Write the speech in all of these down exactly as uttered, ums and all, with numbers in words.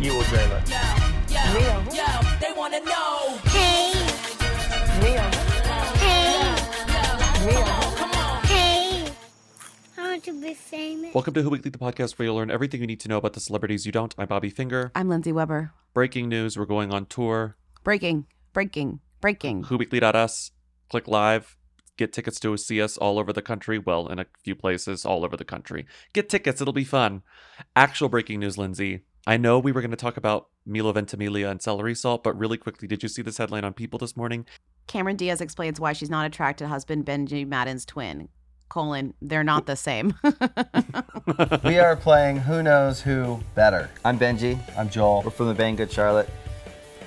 You or Jayla? Yeah, yeah, Mia. Yeah, they want to know. Hey. Mia. Hey. Mia. Come on. Hey. I want to be famous. Welcome to Who Weekly, the podcast where you'll learn everything you need to know about the celebrities you don't. I'm Bobby Finger. I'm Lindsay Weber. Breaking news. We're going on tour. Breaking. Breaking. Breaking. who weekly dot us. Click live. Get tickets to see us all over the country. Well, in a few places all over the country. Get tickets. It'll be fun. Actual breaking news, Lindsay. I know we were going to talk about Milo Ventimiglia and celery salt, but really quickly, did you see this headline on People this morning? Cameron Diaz explains why she's not attracted to husband Benji Madden's twin. Colon, they're not the same. We are playing Who Knows Who Better. I'm Benji. I'm Joel. We're from the Banggood, Charlotte.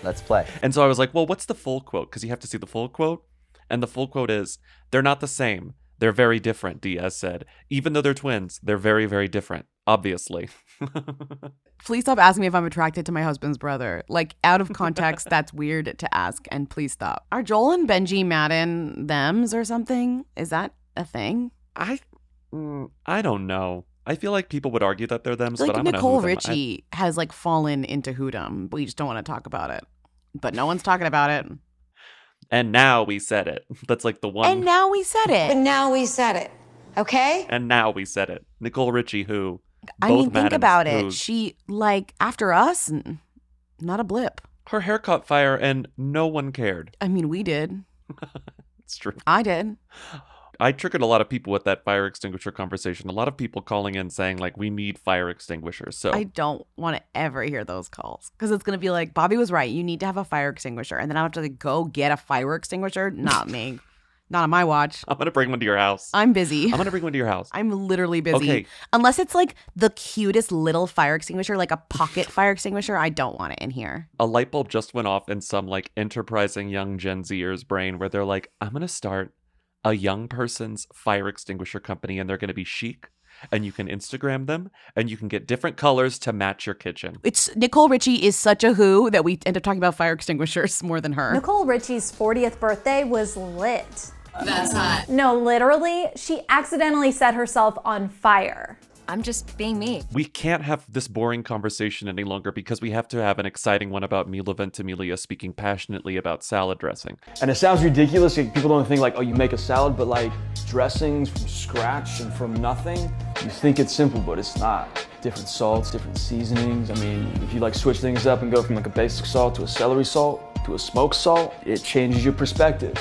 Let's play. And so I was like, well, what's the full quote? Because you have to see the full quote. And the full quote is, they're not the same. They're very different, Diaz said. Even though they're twins, they're very, very different. Obviously. Please stop asking me if I'm attracted to my husband's brother. Like, out of context, that's weird to ask. And please stop. Are Joel and Benji Madden thems or something? Is that a thing? I I don't know. I feel like people would argue that they're thems. Like, but I don't Nicole know Richie I... has like fallen into whodom. We just don't want to talk about it. But no one's talking about it. And now we said it. That's like the one. And now we said it. And now we said it. Okay. And now we said it. Nicole Richie, who. I Both mean, think about it. Moves. She, like, after us, not a blip. Her hair caught fire and no one cared. I mean, we did. It's true. I did. I triggered a lot of people with that fire extinguisher conversation. A lot of people calling in saying, like, we need fire extinguishers. So I don't want to ever hear those calls because it's going to be like, Bobby was right. You need to have a fire extinguisher. And then I'll have to like, go get a fire extinguisher. Not me. Not on my watch. I'm going to bring one to your house. I'm busy. I'm going to bring one to your house. I'm literally busy. Okay. Unless it's like the cutest little fire extinguisher, like a pocket fire extinguisher, I don't want it in here. A light bulb just went off in some like enterprising young Gen Zers brain where they're like, I'm going to start a young person's fire extinguisher company and they're going to be chic. And you can Instagram them and you can get different colors to match your kitchen. It's Nicole Richie is such a who that we end up talking about fire extinguishers more than her. Nicole Richie's fortieth birthday was lit. That's hot. No, literally, she accidentally set herself on fire. I'm just being me. We can't have this boring conversation any longer because we have to have an exciting one about Milo Ventimiglia speaking passionately about salad dressing. And it sounds ridiculous. People don't think like, oh, you make a salad, but like dressings from scratch and from nothing. You think it's simple, but it's not. Different salts, different seasonings. I mean, if you like switch things up and go from like a basic salt to a celery salt to a smoked salt, it changes your perspective.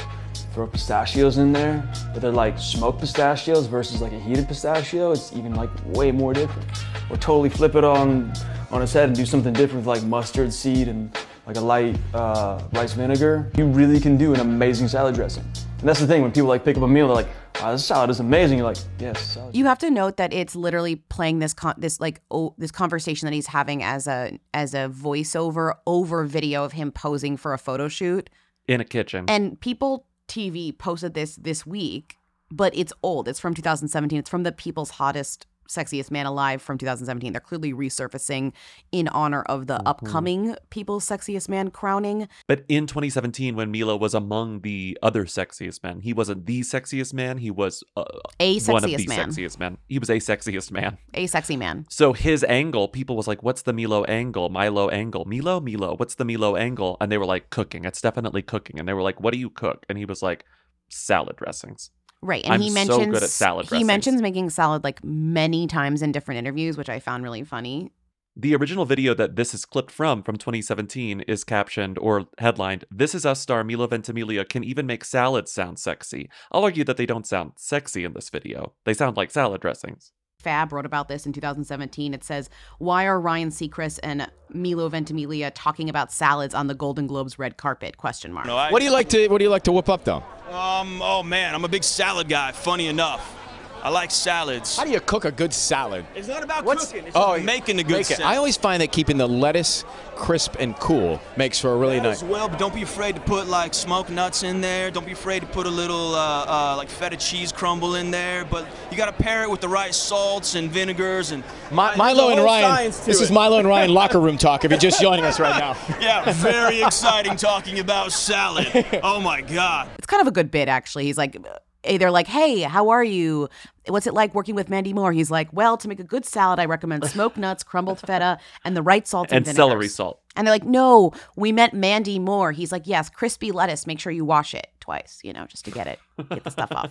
Throw pistachios in there, but they're like smoked pistachios versus like a heated pistachio. It's even like way more different. Or totally flip it on on its head and do something different with like mustard seed and like a light uh, rice vinegar. You really can do an amazing salad dressing. And that's the thing, when people like pick up a meal, they're like, wow, this salad is amazing. You're like, yes. Salad. You have to note that it's literally playing this con- this like oh, this conversation that he's having as a as a voiceover over video of him posing for a photo shoot. In a kitchen. And people... T V posted this this week, but it's old. It's from two thousand seventeen. It's from the People's Hottest, Sexiest Man Alive from two thousand seventeen. They're clearly resurfacing in honor of the mm-hmm. upcoming People's Sexiest Man crowning. But in twenty seventeen, when Milo was among the other sexiest men, he wasn't the sexiest man. He was uh, a sexiest one of the man. sexiest men. He was a sexiest man. A sexy man. So his angle, people was like, what's the Milo angle? Milo angle. Milo, Milo. What's the Milo angle? And they were like, cooking. It's definitely cooking. And they were like, what do you cook? And he was like, salad dressings. Right. And I'm he mentions so good at salad dressings. He mentions making salad like many times in different interviews, which I found really funny. The original video that this is clipped from, from twenty seventeen, is captioned or headlined, "This Is Us star Milo Ventimiglia can even make salads sound sexy." I'll argue that they don't sound sexy in this video. They sound like salad dressings. Fab wrote about this in two thousand seventeen. It says, "Why are Ryan Seacrest and Milo Ventimiglia talking about salads on the Golden Globes red carpet?" Question mark. No, I... What do you like to What do you like to whip up though? Um. Oh man, I'm a big salad guy. Funny enough, I like salads. How do you cook a good salad? It's not about What's... cooking. It's oh, about making a good salad. I always find that keeping the lettuce crisp and cool makes for a really that nice. As well, but don't be afraid to put like smoked nuts in there. Don't be afraid to put a little uh, uh, like feta cheese crumble in there. But you got to pair it with the right salts and vinegars and My, Milo and Ryan. This is Milo and Ryan locker room talk. If you're just joining us right now. Yeah, very exciting talking about salad. Oh my God, it's kind of a good bit actually. He's like. They're like, "Hey, how are you? What's it like working with Mandy Moore?" He's like, "Well, to make a good salad, I recommend smoked nuts, crumbled feta, and the right salt and, and vinegars. Celery salt." And they're like, "No, we meant Mandy Moore." He's like, "Yes, crispy lettuce. Make sure you wash it twice, you know, just to get it, get the stuff off."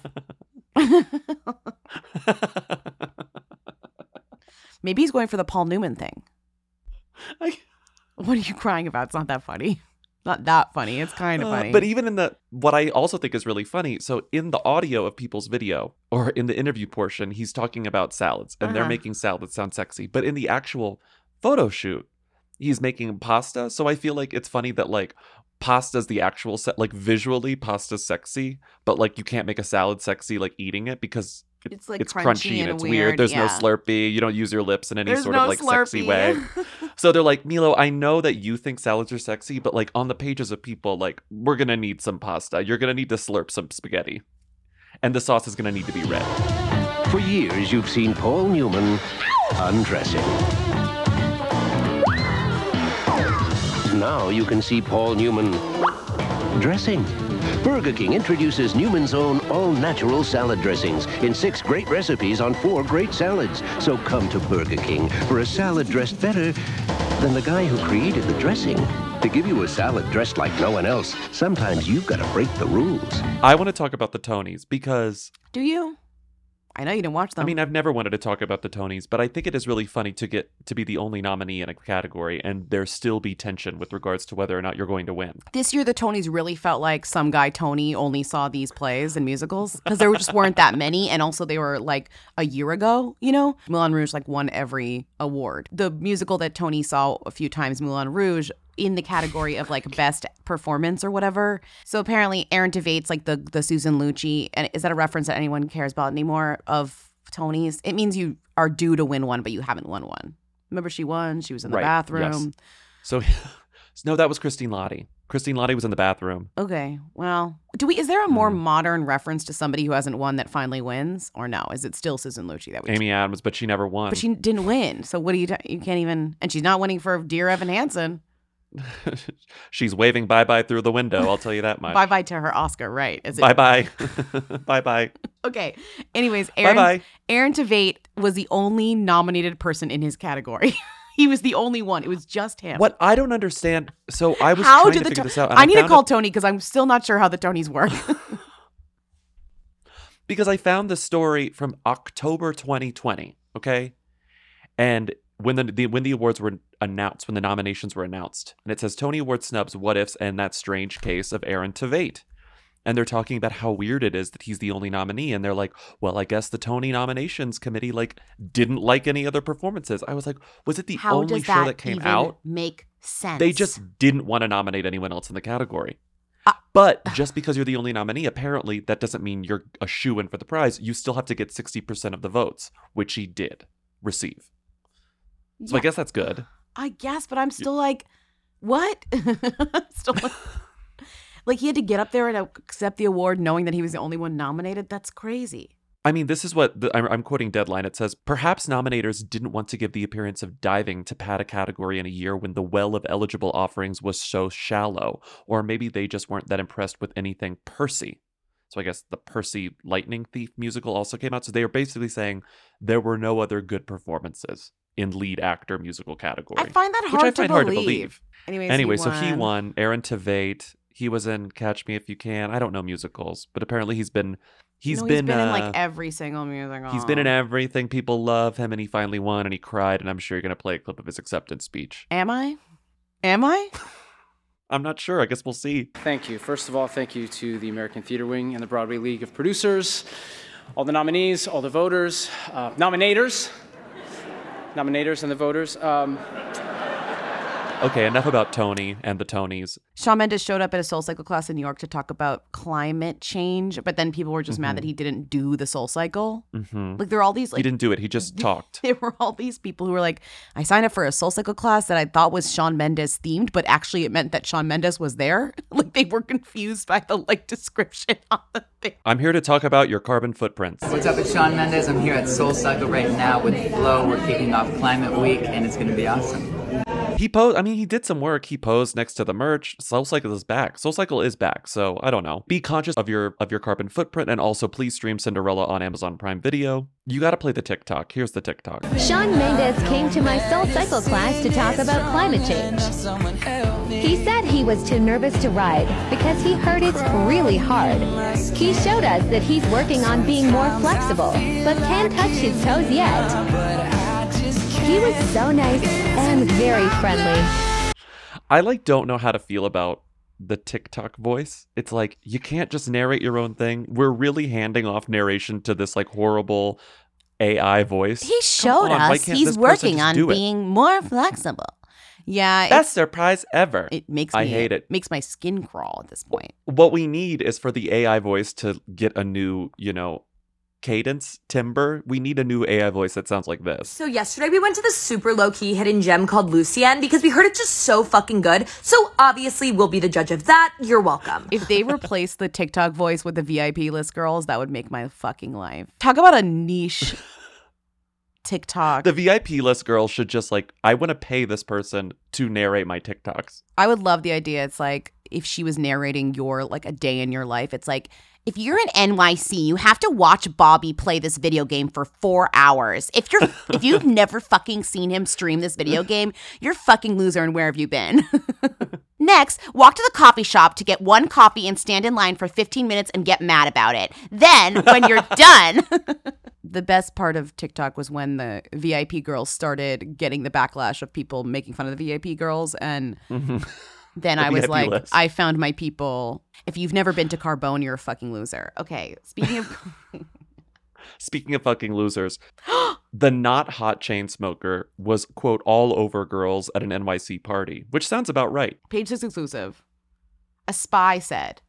Maybe he's going for the Paul Newman thing. I... What are you crying about? It's not that funny. Not that funny. It's kind of funny. Uh, but even in the, what I also think is really funny, so in the audio of people's video, or in the interview portion, he's talking about salads, and uh-huh. they're making salads sound sexy. But in the actual photo shoot, he's making pasta, so I feel like it's funny that, like, pasta's the actual, se- like, visually, pasta's sexy, but, like, you can't make a salad sexy, like, eating it, because it, it's, like, it's crunchy, crunchy and it's weird. weird. There's yeah. no Slurpee. You don't use your lips in any There's sort no of, like, Slurpee. Sexy way. So they're like, "Milo, I know that you think salads are sexy, but like on the pages of people, like we're going to need some pasta. You're going to need to slurp some spaghetti. And the sauce is going to need to be red." For years, you've seen Paul Newman undressing. Now you can see Paul Newman dressing. Burger King introduces Newman's Own all-natural salad dressings in six great recipes on four great salads. So come to Burger King for a salad dressed better than the guy who created the dressing. To give you a salad dressed like no one else, sometimes you've got to break the rules. I want to talk about the Tonys because... Do you? I know you didn't watch them. I mean, I've never wanted to talk about the Tonys, but I think it is really funny to get to be the only nominee in a category and there still be tension with regards to whether or not you're going to win. This year, the Tonys really felt like some guy, Tony, only saw these plays and musicals because there just weren't that many. And also they were like a year ago, you know? Moulin Rouge like won every award. The musical that Tony saw a few times, Moulin Rouge, in the category of like best performance or whatever. So apparently Aaron DeVate's like the the Susan Lucci, and is that a reference that anyone cares about anymore of Tony's? It means you are due to win one, but you haven't won one. Remember she won, she was in the right, bathroom. Yes. So no, that was Christine Lottie. Christine Lottie was in the bathroom. Okay, well, do we? Is there a more mm. modern reference to somebody who hasn't won that finally wins, or no? Is it still Susan Lucci that we? Amy do? Adams, but she never won. But she didn't win, so what do you? Ta- you can't even, and she's not winning for Dear Evan Hansen. She's waving bye-bye through the window, I'll tell you that much. Bye-bye to her Oscar, right? Is it- bye-bye. Bye-bye. Okay. Anyways, Aaron, bye-bye. Aaron Tveit was the only nominated person in his category. He was the only one. It was just him. What I don't understand, so I was how trying did to the figure to- this out. I, I need to call it- Tony because I'm still not sure how the Tonys work. Because I found the story from October twenty twenty, okay? And when the, the when the awards were announced, when the nominations were announced. And it says Tony Award snubs, what ifs, and that strange case of Aaron Tveit. And they're talking about how weird it is that he's the only nominee. And they're like, well, I guess the Tony nominations committee like didn't like any other performances. I was like, was it the how only does that show that came even out? Make sense. They just didn't want to nominate anyone else in the category. Uh, but just because you're the only nominee, apparently that doesn't mean you're a shoo-in for the prize. You still have to get sixty percent of the votes, which he did receive. So yeah. I guess that's good. I guess, but I'm still like, what? Still like, like, he had to get up there and accept the award knowing that he was the only one nominated? That's crazy. I mean, this is what, the, I'm, I'm quoting Deadline. It says, perhaps nominators didn't want to give the appearance of diving to pad a category in a year when the well of eligible offerings was so shallow. Or maybe they just weren't that impressed with anything Percy. So I guess the Percy Lightning Thief musical also came out. So they are basically saying there were no other good performances in lead actor musical category. I find that hard, which I find to, hard believe. to believe. Anyways, anyway, he so he won. Aaron Tveit, He was in Catch Me If You Can. I don't know musicals, but apparently he's been he's, no, he's been, been uh, in like every single musical. He's been in everything. People love him, and he finally won, and he cried. And I'm sure you're gonna play a clip of his acceptance speech. Am I? Am I? I'm not sure. I guess we'll see. Thank you. First of all, thank you to the American Theater Wing and the Broadway League of Producers, all the nominees, all the voters, uh, nominators, nominators and the voters. Um, okay, enough about Tony and the Tonys. Shawn Mendes showed up at a SoulCycle class in New York to talk about climate change, but then people were just mm-hmm. mad that he didn't do the SoulCycle. Mm-hmm. Like, there were all these... Like, he didn't do it. He just talked. There were all these people who were like, I signed up for a SoulCycle class that I thought was Shawn Mendes themed, but actually it meant that Shawn Mendes was there. Like, they were confused by the, like, description on the thing. I'm here to talk about your carbon footprints. What's up, it's Shawn Mendes. I'm here at SoulCycle right now with Flo. We're kicking off Climate Week, and it's going to be awesome. He posed, I mean, he did some work. He posed next to the merch. SoulCycle is back. SoulCycle is back. So I don't know. Be conscious of your of your carbon footprint, and also please stream Cinderella on Amazon Prime Video. You got to play the TikTok. Here's the TikTok. Shawn Mendes came to my SoulCycle class to talk about climate change. He said he was too nervous to ride because he heard it's really hard. He showed us that he's working on being more flexible, but can't touch his toes yet. He was so nice and very friendly. I, like, don't know how to feel about the TikTok voice. It's like, you can't just narrate your own thing. We're really handing off narration to this, like, horrible A I voice. He showed us he's working on being more flexible. Yeah. Best surprise ever. It makes me, I hate it. Makes my skin crawl at this point. What we need is for the A I voice to get a new, you know, cadence, timbre. We need a new A I voice that sounds like this. So yesterday we went to the super low-key hidden gem called Lucien because we heard it's just so fucking good. So obviously we'll be the judge of that. You're welcome. If they replace the TikTok voice with the V I P list girls, that would make my fucking life. Talk about a niche TikTok. The V I P list girls should just, like, I want to pay this person to narrate my TikToks. I would love the idea. It's like if she was narrating your, like, a day in your life. It's like, if you're in N Y C, you have to watch Bobby play this video game for four hours. If you're, if you've never fucking seen him stream this video game, you're a fucking loser, and where have you been? Next, walk to the coffee shop to get one coffee and stand in line for fifteen minutes and get mad about it. Then, when you're done... The best part of TikTok was when the V I P girls started getting the backlash of people making fun of the V I P girls, and... Mm-hmm. Then the I was V I P like, list. I found my people. If you've never been to Carbone, you're a fucking loser. Okay, speaking of... Speaking of fucking losers, the not hot chain smoker was, quote, all over girls at an N Y C party, which sounds about right. Page Six exclusive. A spy said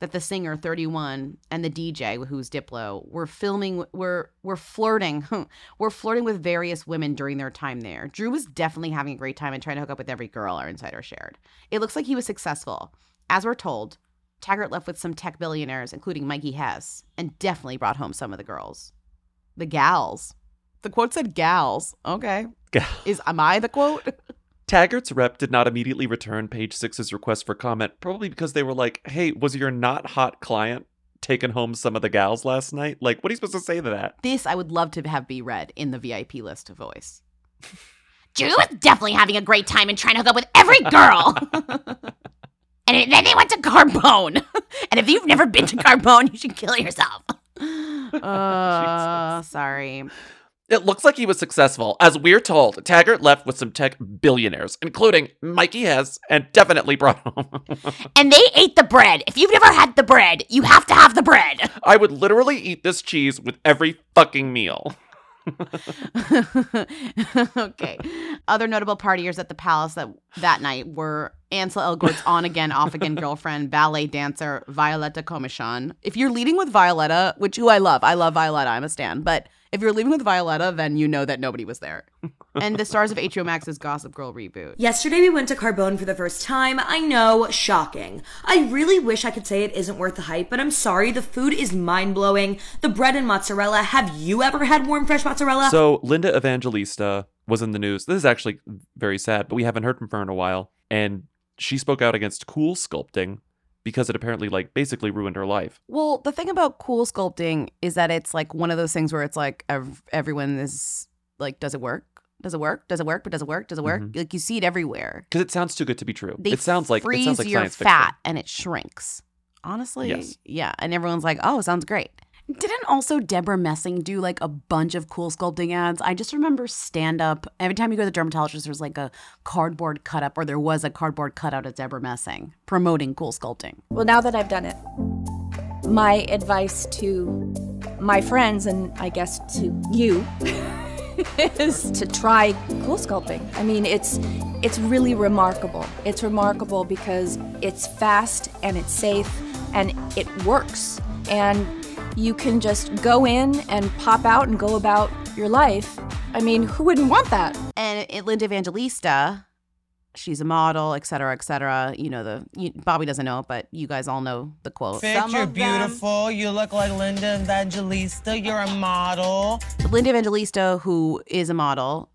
that the singer, thirty-one, and the D J, who's Diplo, were filming, were, were flirting, were flirting with various women during their time there. Drew was definitely having a great time and trying to hook up with every girl our insider shared. It looks like he was successful. As we're told, Taggart left with some tech billionaires, including Mikey Hess, and definitely brought home some of the girls. The gals. The quote said gals. Okay. Gal. Is, am I the quote? Taggart's rep did not immediately return Page Six's request for comment, probably because they were like, hey, was your not hot client taking home some of the gals last night? Like, what are you supposed to say to that? This I would love to have be read in the V I P list of voice. Drew was definitely having a great time and trying to hook up with every girl. And then they went to Carbone. And if you've never been to Carbone, you should kill yourself. Uh, sorry. It looks like he was successful. As we're told, Taggart left with some tech billionaires, including Mikey Hess, and definitely brought home. And they ate the bread. If you've never had the bread, you have to have the bread. I would literally eat this cheese with every fucking meal. Okay. Other notable partiers at the palace that that night were Ansel Elgort's on-again, off-again girlfriend, ballet dancer, Violetta Commichon. If you're leading with Violetta, which who I love, I love Violetta, I'm a stan, but if you're leaving with Violetta, then you know that nobody was there. And the stars of H B O Max's Gossip Girl reboot. Yesterday we went to Carbone for the first time. I know, shocking. I really wish I could say it isn't worth the hype, but I'm sorry, the food is mind-blowing. The bread and mozzarella. Have you ever had warm, fresh mozzarella? So Linda Evangelista was in the news. This is actually very sad, but we haven't heard from her in a while. And she spoke out against CoolSculpting because it apparently, like, basically ruined her life. Well, the thing about CoolSculpting is that it's, like, one of those things where it's, like, ev- everyone is, like, does it work? Does it work? Does it work? But does it work? Does it work? Mm-hmm. Like you see it everywhere. Because it sounds too good to be true. They it sounds like freeze it sounds like your science fat fiction. And it shrinks. Honestly, yes. Yeah. And everyone's like, oh, sounds great. Didn't also Deborah Messing do like a bunch of cool sculpting ads? I just remember stand up. Every time you go to the dermatologist, there's like a cardboard cut up, or there was a cardboard cutout of Deborah Messing promoting cool sculpting. Well, now that I've done it, my advice to my friends, and I guess to you, is to try cool sculpting. I mean, it's it's really remarkable. It's remarkable because it's fast and it's safe and it works. And you can just go in and pop out and go about your life. I mean, who wouldn't want that? And Linda Evangelista, she's a model, et cetera, et cetera. You know, the you, Bobby doesn't know it, but you guys all know the quote. Fit, you're beautiful. Them. You look like Linda Evangelista. You're a model. Linda Evangelista, who is a model,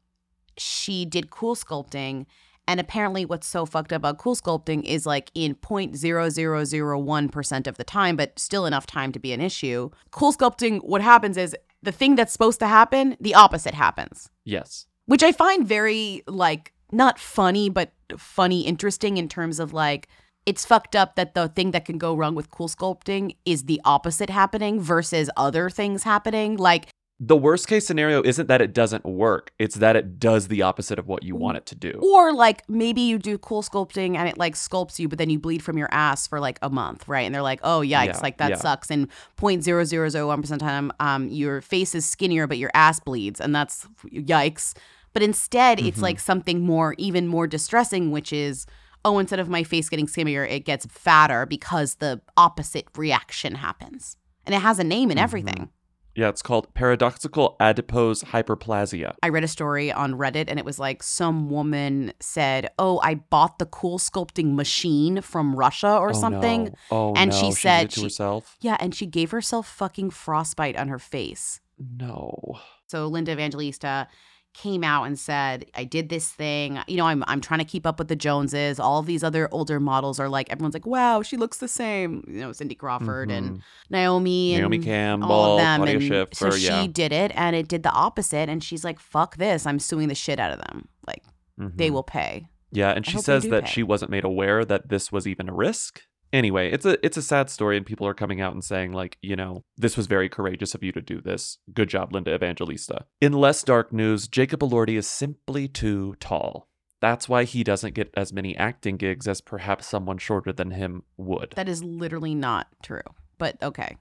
she did cool sculpting. And apparently what's so fucked up about cool sculpting is like in zero point zero zero zero one percent of the time, but still enough time to be an issue. Cool sculpting, what happens is the thing that's supposed to happen, the opposite happens. Yes. Which I find very like not funny, but funny, interesting in terms of like it's fucked up that the thing that can go wrong with cool sculpting is the opposite happening versus other things happening. Like the worst case scenario isn't that it doesn't work. It's that it does the opposite of what you want it to do. Or like maybe you do cool sculpting and it like sculpts you, but then you bleed from your ass for like a month, right? And they're like, oh, yikes, yeah, like that yeah. sucks. And zero point zero zero zero one percent of the time um, your face is skinnier, but your ass bleeds. And that's yikes. But instead, mm-hmm. it's like something more, even more distressing, which is, oh, instead of my face getting skinnier, it gets fatter because the opposite reaction happens. And it has a name and mm-hmm. everything. Yeah, it's called paradoxical adipose hyperplasia. I read a story on Reddit and it was like some woman said, oh, I bought the cool sculpting machine from Russia or oh, something. No. Oh, and no. she said she did it to she, herself. Yeah, and she gave herself fucking frostbite on her face. No. So Linda Evangelista came out and said, I did this thing. You know, I'm I'm trying to keep up with the Joneses. All these other older models are like, everyone's like, wow, she looks the same. You know, Cindy Crawford mm-hmm. and Naomi and Naomi Campbell, all of them. Claudia and Schiffer, so she yeah. did it and it did the opposite. And she's like, fuck this. I'm suing the shit out of them. Like, mm-hmm. they will pay. Yeah. And I she says that pay. She wasn't made aware that this was even a risk. Anyway, it's a it's a sad story and people are coming out and saying like, you know, this was very courageous of you to do this. Good job, Linda Evangelista. In less dark news, Jacob Elordi is simply too tall. That's why he doesn't get as many acting gigs as perhaps someone shorter than him would. That is literally not true, but okay.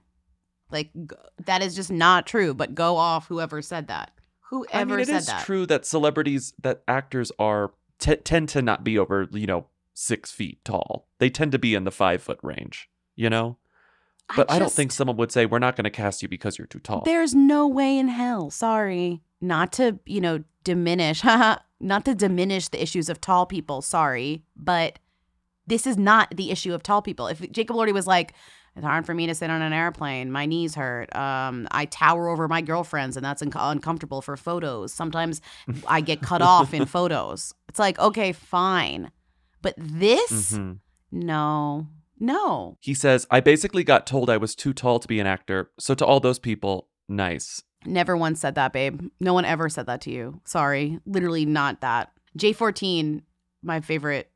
Like, g- that is just not true, but go off whoever said that. Whoever I mean, said that. It is that. True that celebrities, that actors are, t- tend to not be over, you know, six feet tall. They tend to be in the five foot range, you know? But I, just, I don't think someone would say, we're not going to cast you because you're too tall. There's no way in hell. Sorry. Not to, you know, diminish, not to diminish the issues of tall people. Sorry. But this is not the issue of tall people. If Jacob Elordi was like, it's hard for me to sit on an airplane. My knees hurt. Um, I tower over my girlfriends, and that's un- uncomfortable for photos. Sometimes I get cut off in photos. It's like, okay, fine. But this, mm-hmm. no, no. He says, I basically got told I was too tall to be an actor. So to all those people, nice. Never once said that, babe. No one ever said that to you. Sorry. Literally not that. J fourteen, my favorite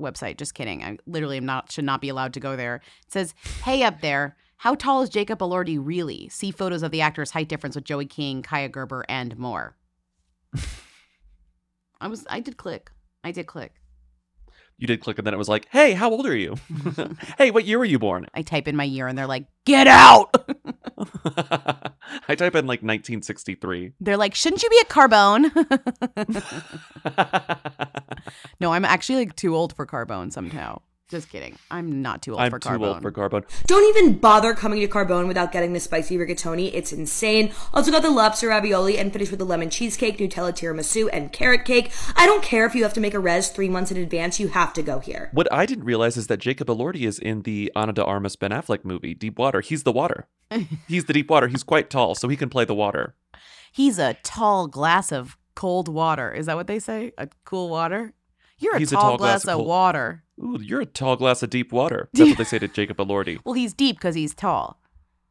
website. Just kidding. I literally am not should not be allowed to go there. It says, hey up there, how tall is Jacob Elordi really? See photos of the actor's height difference with Joey King, Kaia Gerber, and more. I was, I did click. I did click. You did click and then it was like, hey, how old are you? Hey, what year were you born? I type in my year and they're like, get out. I type in like nineteen sixty-three. They're like, shouldn't you be at Carbone? No, I'm actually like too old for Carbone somehow. Just kidding. I'm not too old I'm for Carbone. I'm too old for Carbone. Don't even bother coming to Carbone without getting the spicy rigatoni. It's insane. Also got the lobster ravioli and finished with the lemon cheesecake, Nutella tiramisu, and carrot cake. I don't care if you have to make a res three months in advance. You have to go here. What I didn't realize is that Jacob Elordi is in the Ana de Armas Ben Affleck movie, Deep Water. He's the water. He's the deep water. He's quite tall, so he can play the water. He's a tall glass of cold water. Is that what they say? A cool water? You're a, he's tall, a tall glass, glass of, of water. Ooh, you're a tall glass of deep water. That's what they say to Jacob Elordi. Well, he's deep because he's tall.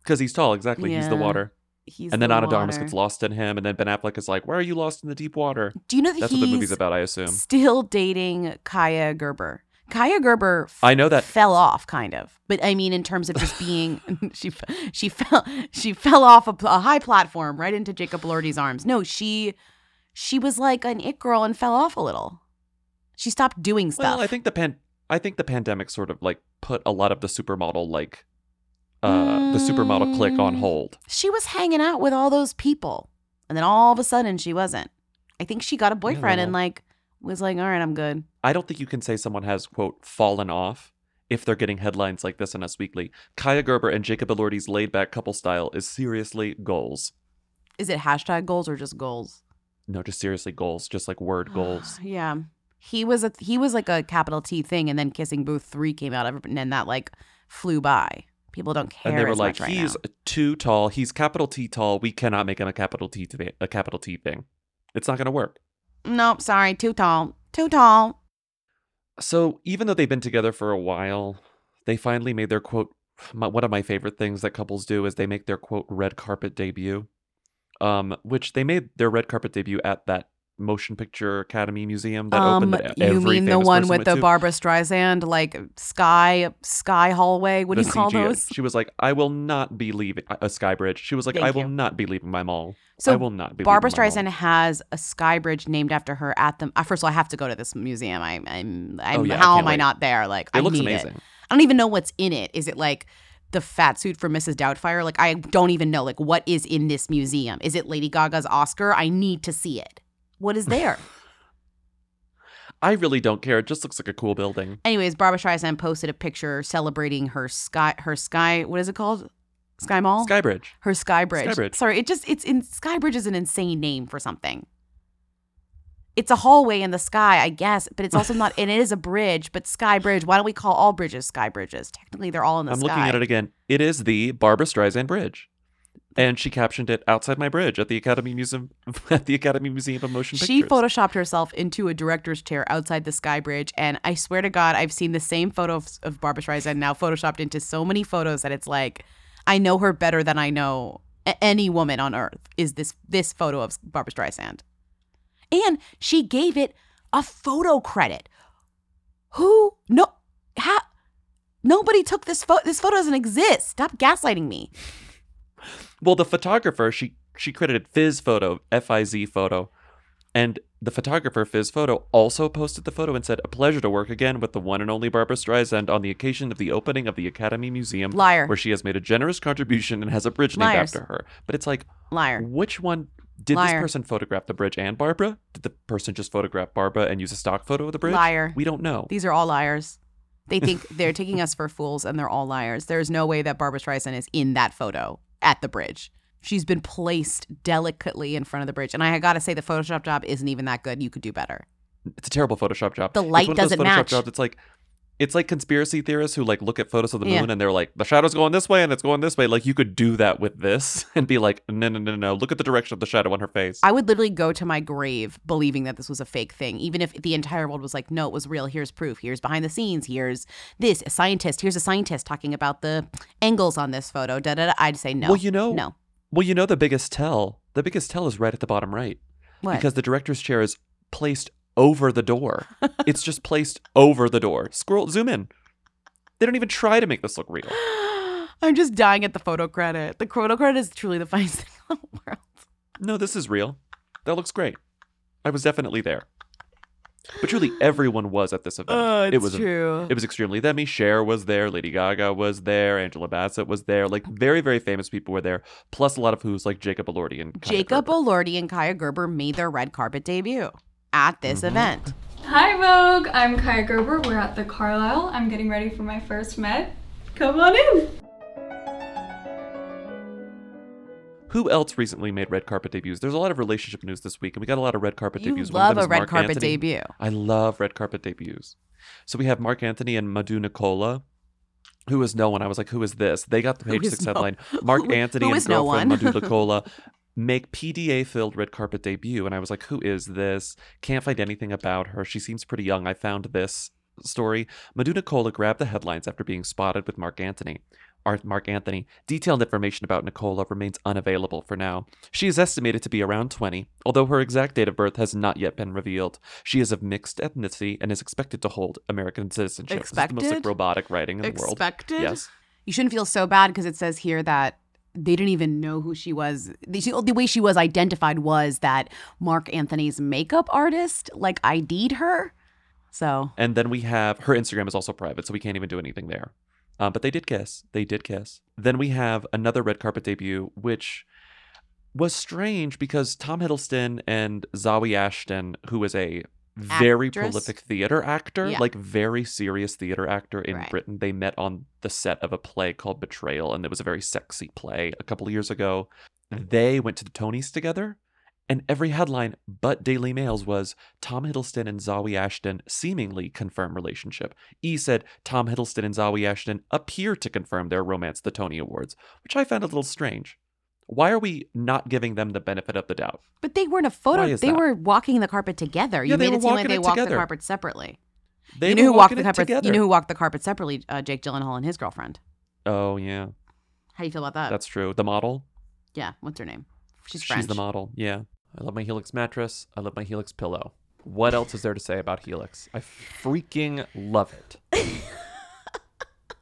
Because he's tall, exactly. Yeah. He's the water. he's and then the Anadamas gets lost in him, and then Ben Affleck is like, "Where are you lost in the deep water?" Do you know that that's he's what the movie's about? I assume still dating Kaia Gerber. Kaia Gerber, f- I know that fell off kind of, but I mean in terms of just being, she she fell she fell off a, a high platform right into Jacob Elordi's arms. No, she she was like an it girl and fell off a little. She stopped doing stuff. Well, I think the pan I think the pandemic sort of like put a lot of the supermodel like uh, mm. the supermodel clique on hold. She was hanging out with all those people, and then all of a sudden she wasn't. I think she got a boyfriend no. and like. was like, all right, I'm good. I don't think you can say someone has, quote, fallen off if they're getting headlines like this in Us Weekly. Kaia Gerber and Jacob Elordi's laid-back couple style is seriously goals. Is it hashtag goals or just goals? No, just seriously goals, just like word goals. Yeah. He was a he was like a capital T thing, and then Kissing Booth three came out, and then that like flew by. People don't care. And they were as like, much he's right now. Too tall. He's capital T tall. We cannot make him a capital T t- a capital T thing. It's not going to work. Nope, sorry, too tall. Too tall. So even though they've been together for a while, they finally made their, quote, my, one of my favorite things that couples do is they make their, quote, red carpet debut, um, which they made their red carpet debut at that Motion Picture Academy Museum that um, opened. You mean the one with the Barbra Streisand, like, sky sky hallway? What do you call those? She was like, I will not be leaving a sky bridge. She was like, I will not be leaving my mall. So I will not be leaving my mall. Barbra Streisand has a sky bridge named after her at the... Uh, first of all, I have to go to this museum. I, I'm, I'm, oh, yeah, how I am wait. I not there? Like, it I looks need amazing. It. I don't even know what's in it. Is it like... the fat suit for Missus Doubtfire? Like, I don't even know. Like, what is in this museum? Is it Lady Gaga's Oscar? I need to see it. What is there? I really don't care. It just looks like a cool building. Anyways, Barbra Streisand posted a picture celebrating her sky, her sky, what is it called? Sky Mall? Sky Bridge. Her Sky Bridge. Sky Bridge. Sorry, it just, it's in, Sky Bridge is an insane name for something. It's a hallway in the sky, I guess, but it's also not, and it is a bridge, but Sky Bridge, why don't we call all bridges Sky Bridges? Technically, they're all in the I'm sky. I'm looking at it again. It is the Barbra Streisand Bridge. And she captioned it outside my bridge at the Academy Museum at the Academy Museum of Motion Pictures. She photoshopped herself into a director's chair outside the Sky Bridge, and I swear to God, I've seen the same photo of, of Barbra Streisand now photoshopped into so many photos that it's like, I know her better than I know any woman on earth is this this photo of Barbra Streisand. And she gave it a photo credit. Who? No. How? Nobody took this photo. Fo- this photo doesn't exist. Stop gaslighting me. Well, the photographer, she she credited Fizz Photo, F I Z Photo. And the photographer, Fizz Photo, also posted the photo and said, a pleasure to work again with the one and only Barbra Streisand on the occasion of the opening of the Academy Museum. Liar. Where she has made a generous contribution and has a bridge named after her. But it's like, liar. Which one... Did Liar. This person photograph the bridge and Barbra? Did the person just photograph Barbra and use a stock photo of the bridge? Liar. We don't know. These are all liars. They think they're taking us for fools, and they're all liars. There's no way that Barbra Streisand is in that photo at the bridge. She's been placed delicately in front of the bridge. And I got to say, the Photoshop job isn't even that good. You could do better. It's a terrible Photoshop job. The light it's one doesn't of those Photoshop match. Jobs, it's like... It's like conspiracy theorists who like look at photos of the moon yeah. and they're like, the shadow's going this way and it's going this way. Like you could do that with this and be like, no, no, no, no. Look at the direction of the shadow on her face. I would literally go to my grave believing that this was a fake thing. Even if the entire world was like, no, it was real. Here's proof. Here's behind the scenes. Here's this a scientist. Here's a scientist talking about the angles on this photo. Da, da, da. I'd say no. Well, you know, no. Well, you know, the biggest tell, the biggest tell is right at the bottom right. What? Because the director's chair is placed over the door. It's just placed over the door. Scroll, zoom in. They don't even try to make this look real. I'm just dying at the photo credit. The photo credit is truly the finest thing in the world. No, this is real. That looks great. I was definitely there. But truly, everyone was at this event. Oh, it's it was true. It was extremely themmy. Cher was there. Lady Gaga was there. Angela Bassett was there. Like, very, very famous people were there. Plus a lot of who's like Jacob Elordi and Kaia Jacob Gerber. Elordi and Kaia Gerber made their red carpet debut at this event. Hi Vogue, I'm Kaia Gerber. We're at the Carlisle. I'm getting ready for my first Met. Come on in. Who else recently made red carpet debuts? There's a lot of relationship news this week, and we got a lot of red carpet you debuts. You love a red Mark carpet Anthony. Debut. I love red carpet debuts. So we have Mark Anthony and Madhu Nicola. Who is no one? I was like, who is this? They got the Page Six no- headline. Mark who, Anthony who and girlfriend no Madhu Nicola. Make P D A-filled red carpet debut. And I was like, who is this? Can't find anything about her. She seems pretty young. I found this story. Madhu Nicola grabbed the headlines after being spotted with Mark Anthony. Mark Anthony, detailed information about Nicola remains unavailable for now. She is estimated to be around twenty, although her exact date of birth has not yet been revealed. She is of mixed ethnicity and is expected to hold American citizenship. Expected? This is the most like, robotic writing in expected? The world. Expected? Yes. You shouldn't feel so bad because it says here that they didn't even know who she was. The, the way she was identified was that Mark Anthony's makeup artist, like, I D'd her. So. And then we have, her Instagram is also private, so we can't even do anything there. Uh, but they did kiss. They did kiss. Then we have another red carpet debut, which was strange because Tom Hiddleston and Zawe Ashton, who is a Actress? very prolific theater actor, yeah. like very serious theater actor in right. Britain, they met on the set of a play called Betrayal, and it was a very sexy play a couple of years ago. They went to the Tonys together. And every headline but Daily Mail's was Tom Hiddleston and Zawe Ashton seemingly confirm relationship. E said Tom Hiddleston and Zawe Ashton appear to confirm their romance at the Tony Awards, which I found a little strange. Why are we not giving them the benefit of the doubt? But they were in a photo. They that? were walking the carpet together. You yeah, made it seem like they walked together. the carpet separately. They you, know who walked the carpet, you know who walked the carpet separately? Uh, Jake Gyllenhaal and his girlfriend. Oh, yeah. How do you feel about that? That's true. The model? Yeah. What's her name? She's French. She's the model. Yeah. I love my Helix mattress. I love my Helix pillow. What else is there to say about Helix? I freaking love it.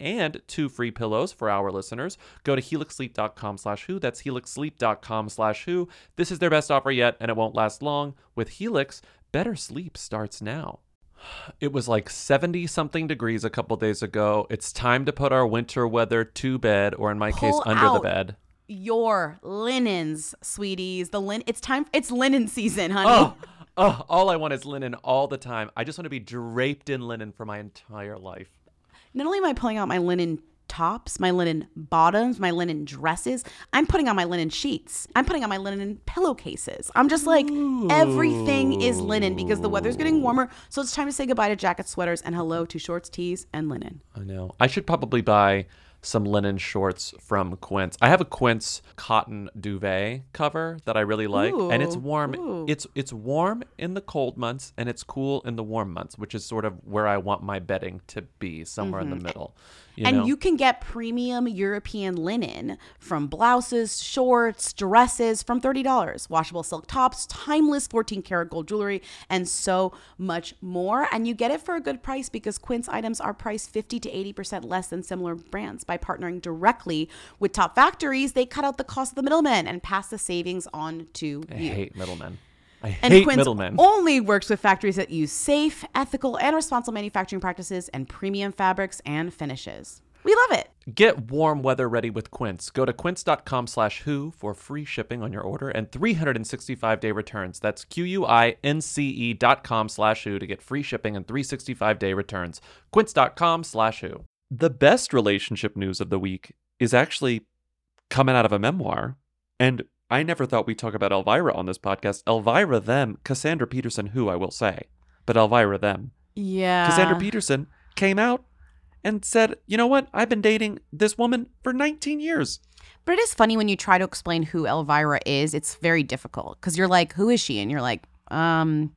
and two free pillows for our listeners. Go to helix sleep dot com slash who. That's helix sleep dot com slash who. This is their best offer yet, and it won't last long. With Helix, better sleep starts now. It was like seventy something degrees a couple days ago. It's time to put our winter weather to bed, or in my Pull case, under the bed. Your linens, sweeties. The lin. It's time. It's linen season, honey. Oh. oh, all I want is linen all the time. I just want to be draped in linen for my entire life. Not only am I pulling out my linen tops, my linen bottoms, my linen dresses, I'm putting on my linen sheets. I'm putting on my linen pillowcases. I'm just like, Ooh. everything is linen because the weather's getting warmer. So it's time to say goodbye to jackets, sweaters, and hello to shorts, tees, and linen. I know. I should probably buy some linen shorts from Quince. I have a Quince cotton duvet cover that I really like. Ooh. And it's warm. Ooh. It's it's warm in the cold months and it's cool in the warm months, which is sort of where I want my bedding to be, somewhere mm-hmm. in the middle. You and know? You can get premium European linen from blouses, shorts, dresses from thirty dollars, washable silk tops, timeless fourteen karat gold jewelry, and so much more. And you get it for a good price because Quince items are priced fifty to eighty percent less than similar brands. By partnering directly with top factories, they cut out the cost of the middlemen and pass the savings on to you. I hate middlemen. I hate middlemen. And Quince only works with factories that use safe, ethical, and responsible manufacturing practices and premium fabrics and finishes. We love it. Get warm weather ready with Quince. Go to quince dot com slash who for free shipping on your order and three hundred sixty-five day returns. That's Q U I N C E dot com slash who to get free shipping and three hundred sixty-five day returns. Quince dot com slash who. The best relationship news of the week is actually coming out of a memoir, and I never thought we'd talk about Elvira on this podcast. Elvira them, Cassandra Peterson, who I will say, but Elvira them, Yeah. Cassandra Peterson came out and said, you know what? I've been dating this woman for nineteen years. But it is funny when you try to explain who Elvira is. It's very difficult because you're like, who is she? And you're like, um,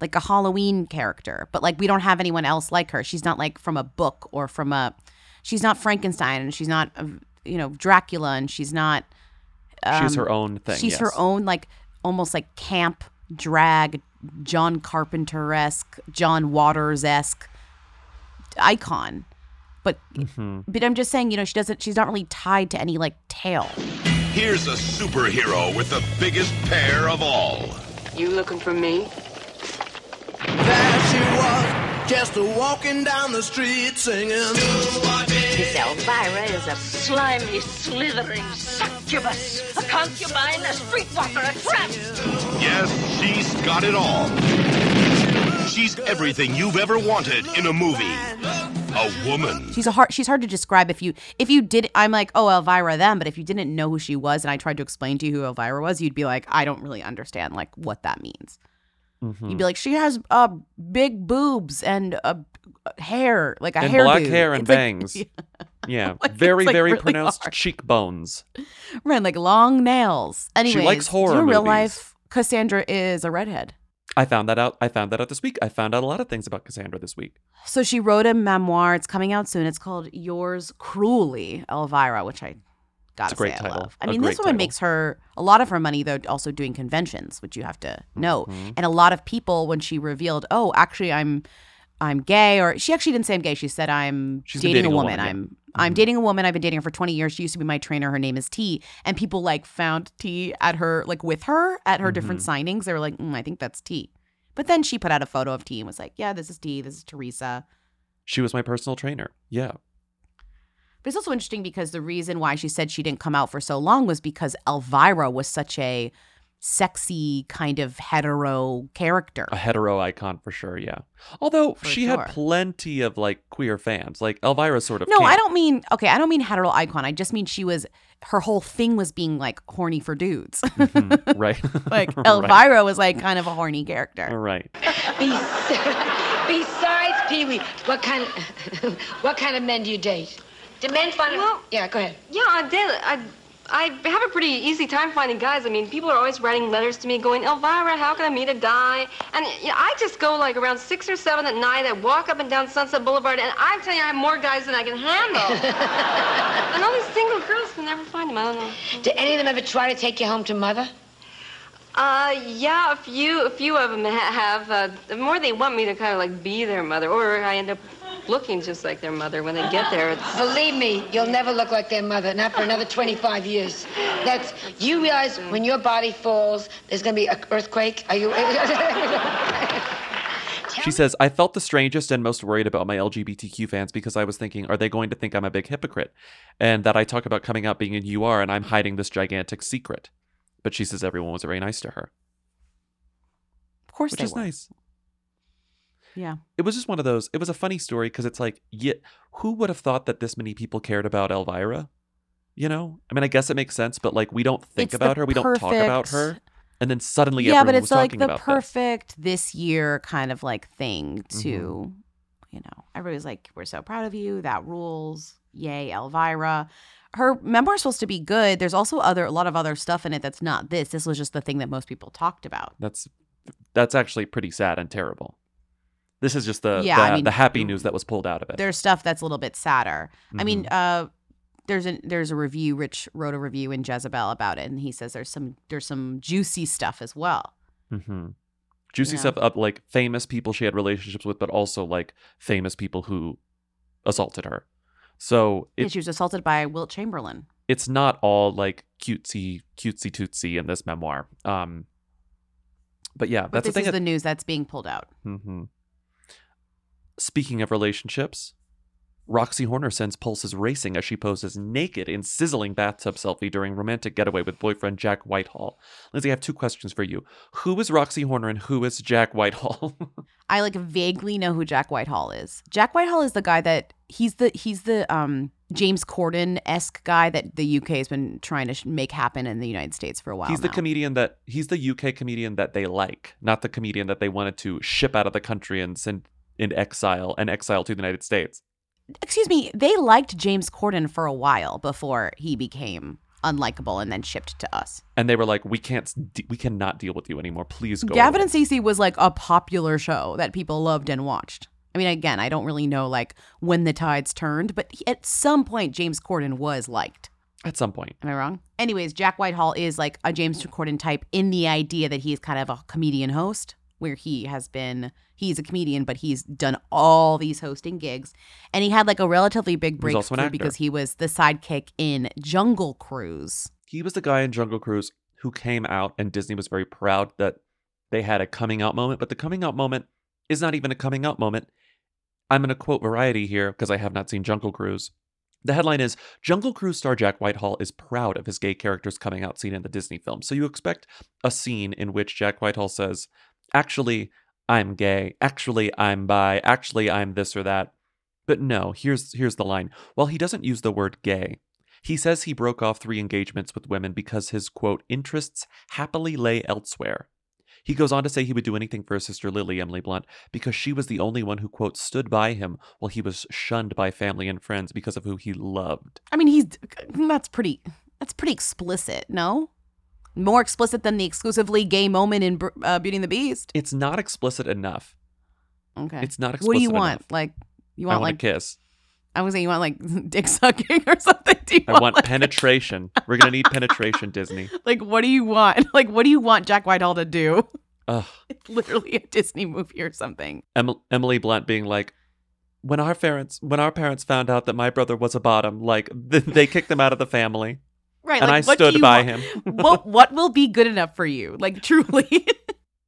like a Halloween character. But like, we don't have anyone else like her. She's not like from a book or from a, she's not Frankenstein and she's not, you know, Dracula and she's not. Um, she's her own thing. She's yes. her own like almost like camp drag, John Carpenter-esque, John Waters-esque icon. But mm-hmm. but I'm just saying, you know, she doesn't. She's not really tied to any like tale. Here's a superhero with the biggest pair of all. You looking for me? There she was, just walking down the street singing. Miss Elvira is a slimy, slithering succubus, a concubine, a streetwalker, a tramp. Yes, she's got it all. She's everything you've ever wanted in a movie. A woman. She's a hard. She's hard to describe. If you if you did, I'm like, oh, Elvira them. But if you didn't know who she was, and I tried to explain to you who Elvira was, you'd be like, I don't really understand like what that means. Mm-hmm. You'd be like, she has uh big boobs and a uh, hair, like a hair, black hair and it's bangs. Like, yeah, like, very like very really pronounced hard. Cheekbones. Right, like long nails. Anyways, she likes horror. Do you movies. Real life Cassandra is a redhead. I found that out. I found that out this week. I found out a lot of things about Cassandra this week. So she wrote a memoir. It's coming out soon. It's called Yours Cruelly, Elvira, which I gotta it's a great say title. I love. I a mean, this woman title. Makes her a lot of her money, though, also doing conventions, which you have to know. Mm-hmm. And a lot of people, when she revealed, oh, actually, I'm, I'm gay, or she actually didn't say I'm gay. She said I'm dating, dating a woman. A woman yeah. I'm. I'm dating a woman. I've been dating her for twenty years. She used to be my trainer. Her name is T. And people like found T at her, like with her at her mm-hmm. different signings. They were like, mm, I think that's T. But then she put out a photo of T and was like, yeah, this is T. This is Teresa. She was my personal trainer. Yeah. But it's also interesting because the reason why she said she didn't come out for so long was because Elvira was such a sexy kind of hetero character. A hetero icon for sure, yeah. Although for she sure. had plenty of like queer fans. Like Elvira sort of No, can't. I don't mean okay, I don't mean hetero icon. I just mean she was her whole thing was being like horny for dudes. Mm-hmm. Right. Like Elvira right. was like kind of a horny character. Right. Besides Pee-wee, what kind of, what kind of men do you date? Do men find well, yeah, go ahead. Yeah, I did I I have a pretty easy time finding guys. I mean, people are always writing letters to me going, Elvira, how can I meet a guy? And you know, I just go like around six or seven at night. I walk up and down Sunset Boulevard, and I'm telling you, I have more guys than I can handle. And all these single girls can never find them. I don't know. Did any of them ever try to take you home to mother? Uh, yeah, a few, a few of them have. Uh, the more they want me to kind of like be their mother, or I end up looking just like their mother when they get there. It's... Believe me, you'll never look like their mother, not for another twenty-five years. That's, you realize when your body falls, there's going to be an earthquake? Are you... She says, I felt the strangest and most worried about my L G B T Q fans because I was thinking, are they going to think I'm a big hypocrite? And that I talk about coming out being an U R and I'm hiding this gigantic secret. But she says everyone was very nice to her. Of course they were. Which is nice. Yeah. It was just one of those, it was a funny story because it's like, yeah, who would have thought that this many people cared about Elvira? You know? I mean, I guess it makes sense, but like we don't think it's about her. We perfect... don't talk about her. And then suddenly yeah, everyone was talking about Yeah, but it's like the perfect this. this year kind of like thing to, mm-hmm. you know, everybody's like, we're so proud of you. That rules. Yay, Elvira. Her memoir is supposed to be good. There's also other a lot of other stuff in it that's not this. This was just the thing that most people talked about. That's that's actually pretty sad and terrible. This is just the yeah, the, I mean, the happy news that was pulled out of it. There's stuff that's a little bit sadder. Mm-hmm. I mean, uh, there's a there's a review. Rich wrote a review in Jezebel about it, and he says there's some there's some juicy stuff as well. Mm-hmm. Juicy yeah. stuff up like famous people she had relationships with, but also like famous people who assaulted her. So it, yeah, she was assaulted by Wilt Chamberlain. It's not all like cutesy cutesy tootsy in this memoir. Um, but yeah, but that's this the thing. Is that, the news that's being pulled out. Mm-hmm. Speaking of relationships, Roxy Horner sends pulses racing as she poses naked in sizzling bathtub selfie during romantic getaway with boyfriend Jack Whitehall. Lindsay, I have two questions for you. Who is Roxy Horner and who is Jack Whitehall? I like vaguely know who Jack Whitehall is. Jack Whitehall is the guy that he's the he's the um, James Corden-esque guy that the U K has been trying to make happen in the United States for a while. He's the now. comedian that he's the U K comedian that they like, not the comedian that they wanted to ship out of the country and send in exile and exile to the United States. Excuse me, they liked James Corden for a while before he became unlikable and then shipped to us. And they were like, we can't, we cannot deal with you anymore. Please go. Gavin away. And Stacey was like a popular show that people loved and watched. I mean, again, I don't really know like when the tides turned, but he, at some point, James Corden was liked. At some point. Am I wrong? Anyways, Jack Whitehall is like a James Corden type in the idea that he's kind of a comedian host where he has been, he's a comedian, but he's done all these hosting gigs. And he had like a relatively big breakthrough because he was the sidekick in Jungle Cruise. He was the guy in Jungle Cruise who came out and Disney was very proud that they had a coming out moment. But the coming out moment is not even a coming out moment. I'm going to quote Variety here because I have not seen Jungle Cruise. The headline is, Jungle Cruise star Jack Whitehall is proud of his gay character's coming out scene in the Disney film. So you expect a scene in which Jack Whitehall says, actually, I'm gay. Actually, I'm bi. Actually, I'm this or that. But no, here's here's the line. While he doesn't use the word gay, he says he broke off three engagements with women because his, quote, interests happily lay elsewhere. He goes on to say he would do anything for his sister Lily, Emily Blunt, because she was the only one who, quote, stood by him while he was shunned by family and friends because of who he loved. I mean, he's that's pretty that's pretty explicit, no? More explicit than the exclusively gay moment in uh, Beauty and the Beast. It's not explicit enough. Okay. It's not explicit enough. What do you want? Enough. Like, you want, I want like a kiss. I was saying you want like dick sucking or something. Do you I want, want like... penetration. We're going to need penetration, Disney. Like, what do you want? Like, what do you want Jack Whitehall to do? Ugh. It's literally a Disney movie or something. Em- Emily Blunt being like, when our parents when our parents found out that my brother was a bottom, like th- they kicked him out of the family. Right. And like, I what stood by want? him. what what will be good enough for you? Like, truly.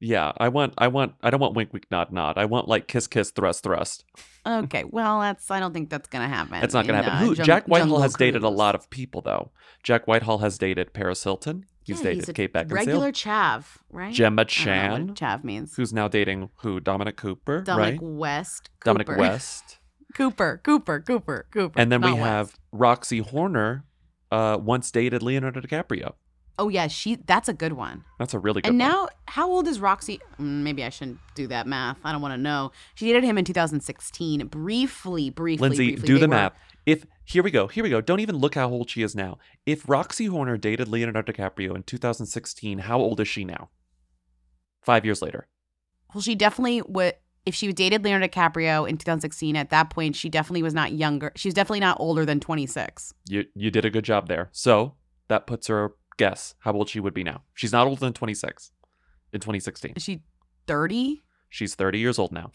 Yeah, I want, I want, I don't want wink, wink, nod, nod. I want like kiss, kiss, thrust, thrust. Okay, well, that's, I don't think that's going to happen. That's not going to happen. Uh, Who, Jung- Jack Whitehall Jungle has Cruise. dated a lot of people, though. Jack Whitehall has dated Paris Hilton. He's yeah, dated he's Kate Beckinsale. Regular Chav, right? Gemma Chan. I don't know what Chav means. Who's now dating who? Dominic Cooper, Dominic right? West Cooper. Dominic West. Cooper, Cooper, Cooper, Cooper. And then not we West. have Roxy Horner, uh, once dated Leonardo DiCaprio. Oh, yeah, she. That's a good one. That's a really good one. And now, one. How old is Roxy? Maybe I shouldn't do that math. I don't want to know. She dated him in two thousand sixteen. Briefly, briefly, Lindsay, briefly. do the were... math. If Here we go. Here we go. Don't even look how old she is now. If Roxy Horner dated Leonardo DiCaprio in two thousand sixteen, how old is she now? Five years later. Well, she definitely would. If she dated Leonardo DiCaprio in two thousand sixteen, at that point, she definitely was not younger. She was definitely not older than twenty-six. You, you did a good job there. So that puts her... Guess how old she would be now. She's not older than twenty-six in twenty sixteen. Is she thirty? She's thirty years old now.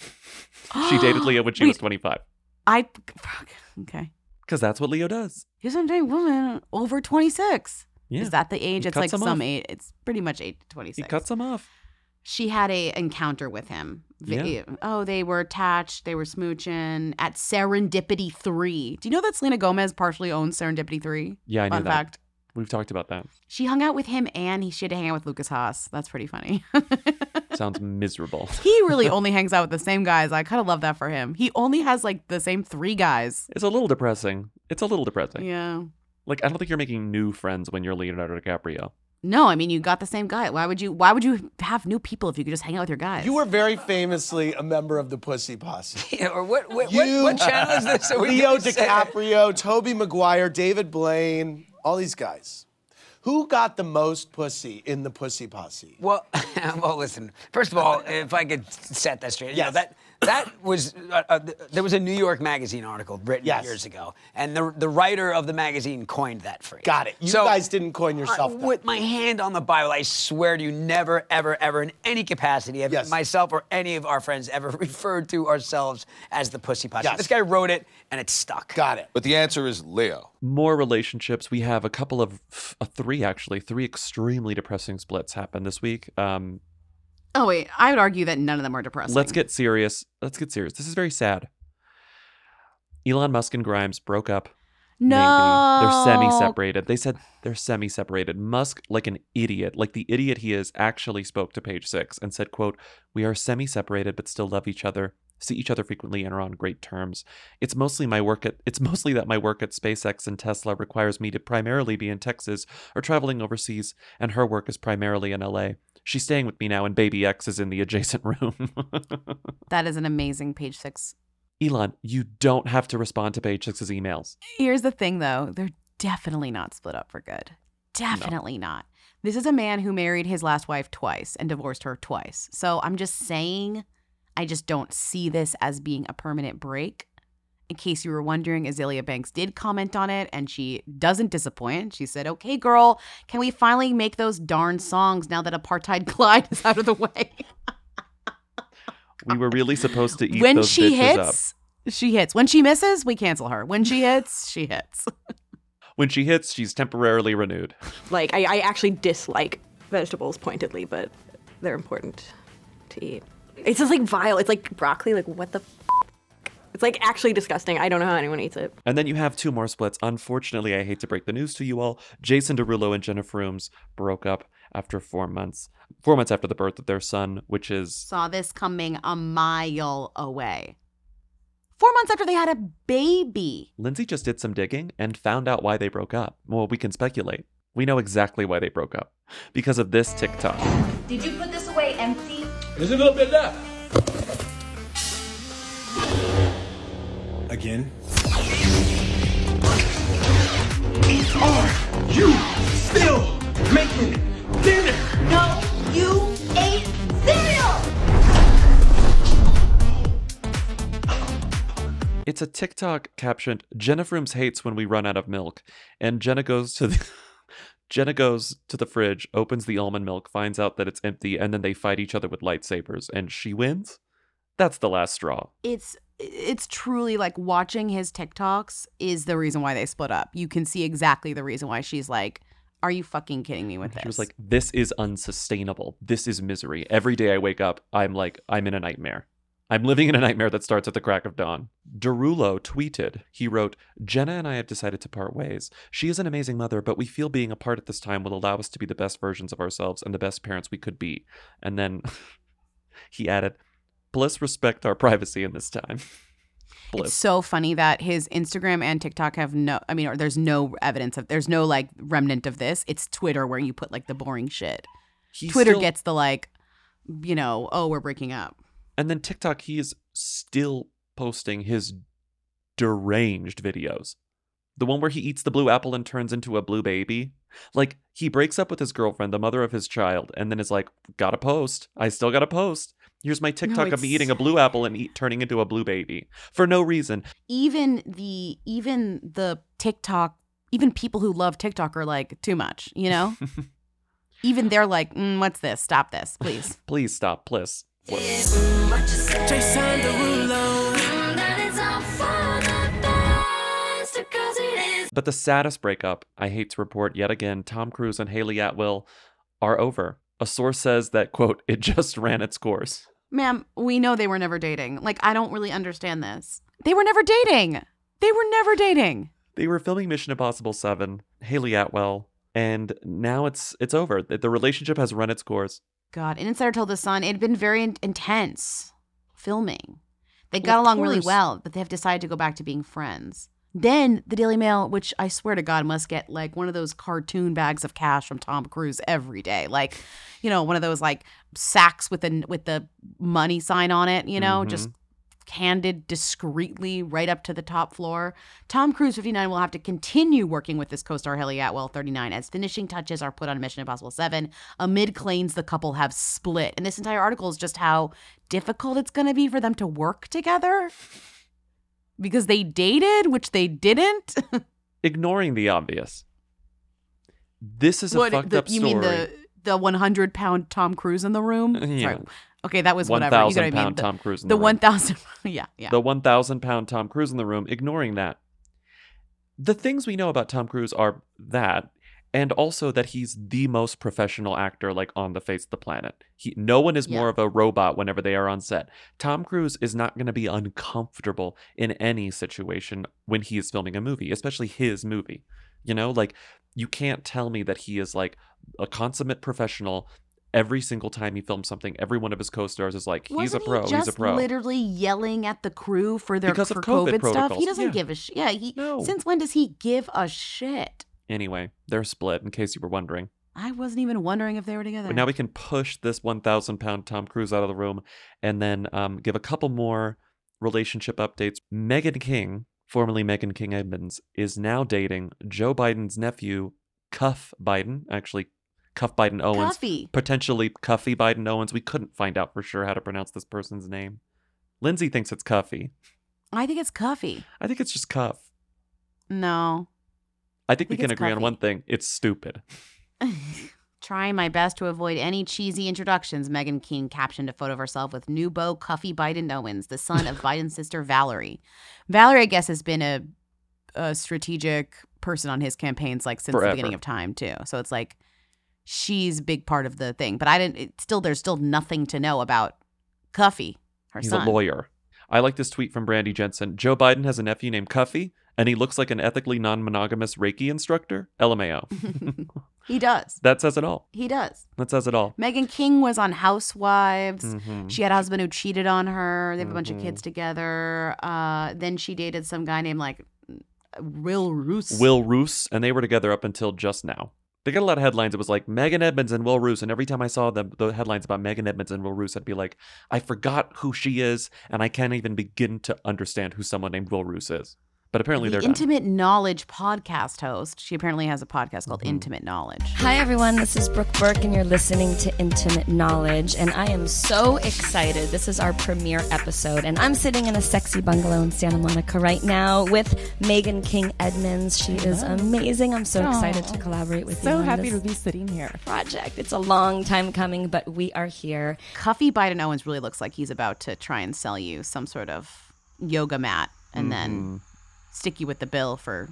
She dated Leo when she Wait, was twenty-five. I, fuck, okay. Because that's what Leo does. He's doesn't date women over twenty-six. Yeah. Is that the age? He it's like some off. age. It's pretty much age twenty-six. He cuts them off. She had a encounter with him. Yeah. Oh, they were attached. They were smooching at Serendipity three. Do you know that Selena Gomez partially owns Serendipity three? Yeah, I Fun knew that. Fact. We've talked about that. She hung out with him and he, she had to hang out with Lucas Haas. That's pretty funny. Sounds miserable. He really only hangs out with the same guys. I kind of love that for him. He only has like the same three guys. It's a little depressing. It's a little depressing. Yeah. Like, I don't think you're making new friends when you're Leonardo DiCaprio. No, I mean, you got the same guy. Why would you Why would you have new people if you could just hang out with your guys? You were very famously a member of the Pussy Posse. Yeah, or what, what, you, what channel is this? Leo DiCaprio, Tobey Maguire, David Blaine... All these guys. Who got the most pussy in the Pussy Posse? Well, well, listen. First of all, if I could set that straight. Yes. You know, that that was, uh, uh, there was a New York Magazine article written yes. years ago. And the the writer of the magazine coined that phrase. Got it. You so, guys didn't coin yourself uh, that. With my hand on the Bible, I swear to you, never, ever, ever, in any capacity, have yes. myself or any of our friends ever referred to ourselves as the Pussy Posse. Yes. This guy wrote it, and it stuck. Got it. But the answer is Leo. More relationships. We have a couple of uh, three actually three extremely depressing splits happen this week. Um, oh wait, I would argue that none of them are depressing. Let's get serious. Let's get serious. This is very sad. Elon Musk and Grimes broke up. No, maybe. They're semi-separated. They said they're semi-separated. Musk, like an idiot, like the idiot he is, actually spoke to Page Six and said, "quote We are semi-separated, but still love each other. see each other frequently and are on great terms. It's mostly my work at it's mostly that my work at SpaceX and Tesla requires me to primarily be in Texas or traveling overseas, and her work is primarily in L A. She's staying with me now, and baby X is in the adjacent room. That is an amazing page six. Elon, you don't have to respond to page six's emails. Here's the thing, though. They're definitely not split up for good. Definitely no. not. This is a man who married his last wife twice and divorced her twice. So I'm just saying, I just don't see this as being a permanent break. In case you were wondering, Azealia Banks did comment on it, and she doesn't disappoint. She said, okay, girl, can we finally make those darn songs now that Apartheid Clyde is out of the way? We were really supposed to eat when those she bitches hits, up. She hits. When she misses, we cancel her. When she hits, she hits. When she hits, she's temporarily renewed. Like, I, I actually dislike vegetables pointedly, but they're important to eat. It's just like vile. It's like broccoli. Like, what the f-? It's like actually disgusting. I don't know how anyone eats it. And then you have two more splits. Unfortunately, I hate to break the news to you all. Jason Derulo and Jennifer Rooms broke up after four months. Four months after the birth of their son, which is... Saw this coming a mile away. Four months after they had a baby. Lindsay just did some digging and found out why they broke up. Well, we can speculate. We know exactly why they broke up. Because of this TikTok. Did you put this away empty? There's a little bit left. Again? Are you still making dinner? No, you ate cereal! It's a TikTok captioned, Jennifer Rooms hates when we run out of milk. And Jenna goes to the... Jenna goes to the fridge, opens the almond milk, finds out that it's empty, and then they fight each other with lightsabers, and she wins? That's the last straw. It's it's truly like watching his TikToks is the reason why they split up. You can see exactly the reason why she's like, are you fucking kidding me with this? She was like, this is unsustainable. This is misery. Every day I wake up, I'm like, I'm in a nightmare. I'm living in a nightmare that starts at the crack of dawn. Derulo tweeted, he wrote, Jenna and I have decided to part ways. She is an amazing mother, but we feel being apart at this time will allow us to be the best versions of ourselves and the best parents we could be. And then he added, please respect our privacy in this time. Blip. It's so funny that his Instagram and TikTok have no, I mean, or there's no evidence of, there's no like remnant of this. It's Twitter where you put like the boring shit. He's Twitter still- gets the like, you know, oh, we're breaking up. And then TikTok, he is still posting his deranged videos. The one where he eats the blue apple and turns into a blue baby. Like, he breaks up with his girlfriend, the mother of his child, and then is like, gotta post. I still gotta post. Here's my TikTok no, of me eating a blue apple and eat, turning into a blue baby. For no reason. Even the, even the TikTok, even people who love TikTok are like, too much, you know? Even they're like, mm, what's this? Stop this, please. Please stop, please. But the saddest breakup, I hate to report yet again, Tom Cruise and Haley Atwell are over. A source says that, quote, it just ran its course. Ma'am, we know they were never dating. Like, I don't really understand this. They were never dating. They were never dating. They were filming Mission Impossible seven, Haley Atwell, and now it's it's over. The relationship has run its course. God, and Insider told The Sun it had been very in- intense filming. They got along really well, but they have decided to go back to being friends. Then the Daily Mail, which I swear to God must get like one of those cartoon bags of cash from Tom Cruise every day. Like, you know, one of those like sacks with the, with the money sign on it, you know, mm-hmm. just handed discreetly right up to the top floor. Tom Cruise, fifty-nine, will have to continue working with his co-star Haley Atwell, thirty-nine, as finishing touches are put on Mission Impossible seven amid claims the couple have split. And this entire article is just how difficult it's going to be for them to work together because they dated, which they didn't. Ignoring the obvious. This is a what, fucked the, up you story. You mean the, the one hundred pound Tom Cruise in the room? Yeah. Sorry. Okay, that was whatever. one thousand you know what pound I mean? the, Tom Cruise in the, the room. The one thousand, yeah, yeah. The one thousand pound Tom Cruise in the room, ignoring that. The things we know about Tom Cruise are that, and also that he's the most professional actor, like, on the face of the planet. He, no one is yeah. more of a robot whenever they are on set. Tom Cruise is not going to be uncomfortable in any situation when he is filming a movie, especially his movie. You know, like, you can't tell me that he is, like, a consummate professional every single time he films something, every one of his co-stars is like, he's a pro, he just he's a pro. literally yelling at the crew for their because for of COVID, COVID stuff. He doesn't yeah. give a shit. Yeah, he, no. Since when does he give a shit? Anyway, they're split, in case you were wondering. I wasn't even wondering if they were together. But now we can push this one thousand pound Tom Cruise out of the room and then um, give a couple more relationship updates. Meghan King, formerly Meghan King Edmonds, is now dating Joe Biden's nephew, Cuff Biden, actually Cuff Biden Owens, Coffee. potentially Cuffy Biden Owens. We couldn't find out for sure how to pronounce this person's name. Lindsay thinks it's Cuffy. I think it's Cuffy. I think it's just Cuff. No. I think, I think we can agree Cuffy. on one thing. It's stupid. Trying my best to avoid any cheesy introductions, Meghan King captioned a photo of herself with new beau Cuffy Biden Owens, the son of Biden's sister Valerie. Valerie, I guess, has been a, a strategic person on his campaigns like since Forever. the beginning of time, too. So it's like she's a big part of the thing. But I didn't. It's still, there's still nothing to know about Cuffy, her He's son. He's a lawyer. I like this tweet from Brandy Jensen. Joe Biden has a nephew named Cuffy, and he looks like an ethically non-monogamous Reiki instructor. L M A O. He does. That says it all. He does. That says it all. Meghan King was on Housewives. Mm-hmm. She had a husband who cheated on her. They have mm-hmm. a bunch of kids together. Uh, then she dated some guy named like Will Roos. Will Roos. And they were together up until just now. They got a lot of headlines. It was like Meghan Edmonds and Will Roos. And every time I saw the, the headlines about Meghan Edmonds and Will Roos, I'd be like, I forgot who she is. And I can't even begin to understand who someone named Will Roos is. But apparently the they're Intimate done. Knowledge podcast host. She apparently has a podcast called mm-hmm. Intimate Knowledge. Hi, everyone. This is Brooke Burke, and you're listening to Intimate Knowledge. And I am so excited. This is our premiere episode. And I'm sitting in a sexy bungalow in Santa Monica right now with Meghan King Edmonds. She is amazing. I'm so excited Aww. to collaborate with so you. So happy to be sitting here. Project. It's a long time coming, but we are here. Cuffy Biden Owens really looks like he's about to try and sell you some sort of yoga mat and mm-hmm. then stick you with the bill for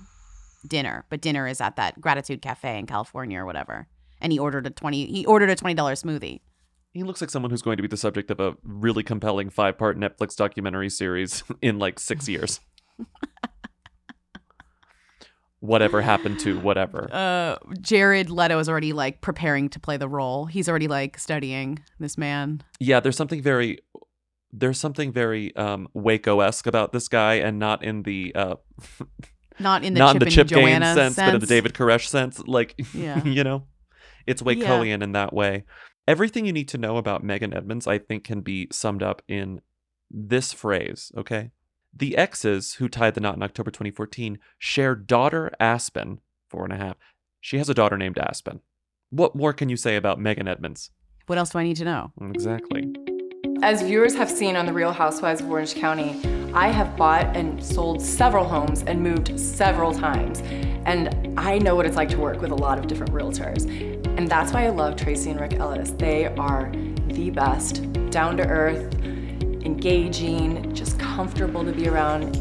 dinner, but dinner is at that Gratitude Cafe in California or whatever. And he ordered a twenty. He ordered a twenty dollar smoothie. He looks like someone who's going to be the subject of a really compelling five part Netflix documentary series in like six years. Whatever happened to whatever. Uh, Jared Leto is already like preparing to play the role. He's already like studying this man. Yeah, there's something very. There's something very um, Waco-esque about this guy, and not in the uh, not in the not Chip, in the Chip and Joanna Gaines sense, sense, but in the David Koresh sense. Like, yeah. you know, it's Wacoian yeah. in that way. Everything you need to know about Meghan Edmonds, I think, can be summed up in this phrase. Okay, the exes who tied the knot in October twenty fourteen share daughter Aspen, four and a half. She has a daughter named Aspen. What more can you say about Meghan Edmonds? What else do I need to know? Exactly. As viewers have seen on The Real Housewives of Orange County, I have bought and sold several homes and moved several times. And I know what it's like to work with a lot of different realtors. And that's why I love Tracy and Rick Ellis. They are the best, down to earth, engaging, just comfortable to be around.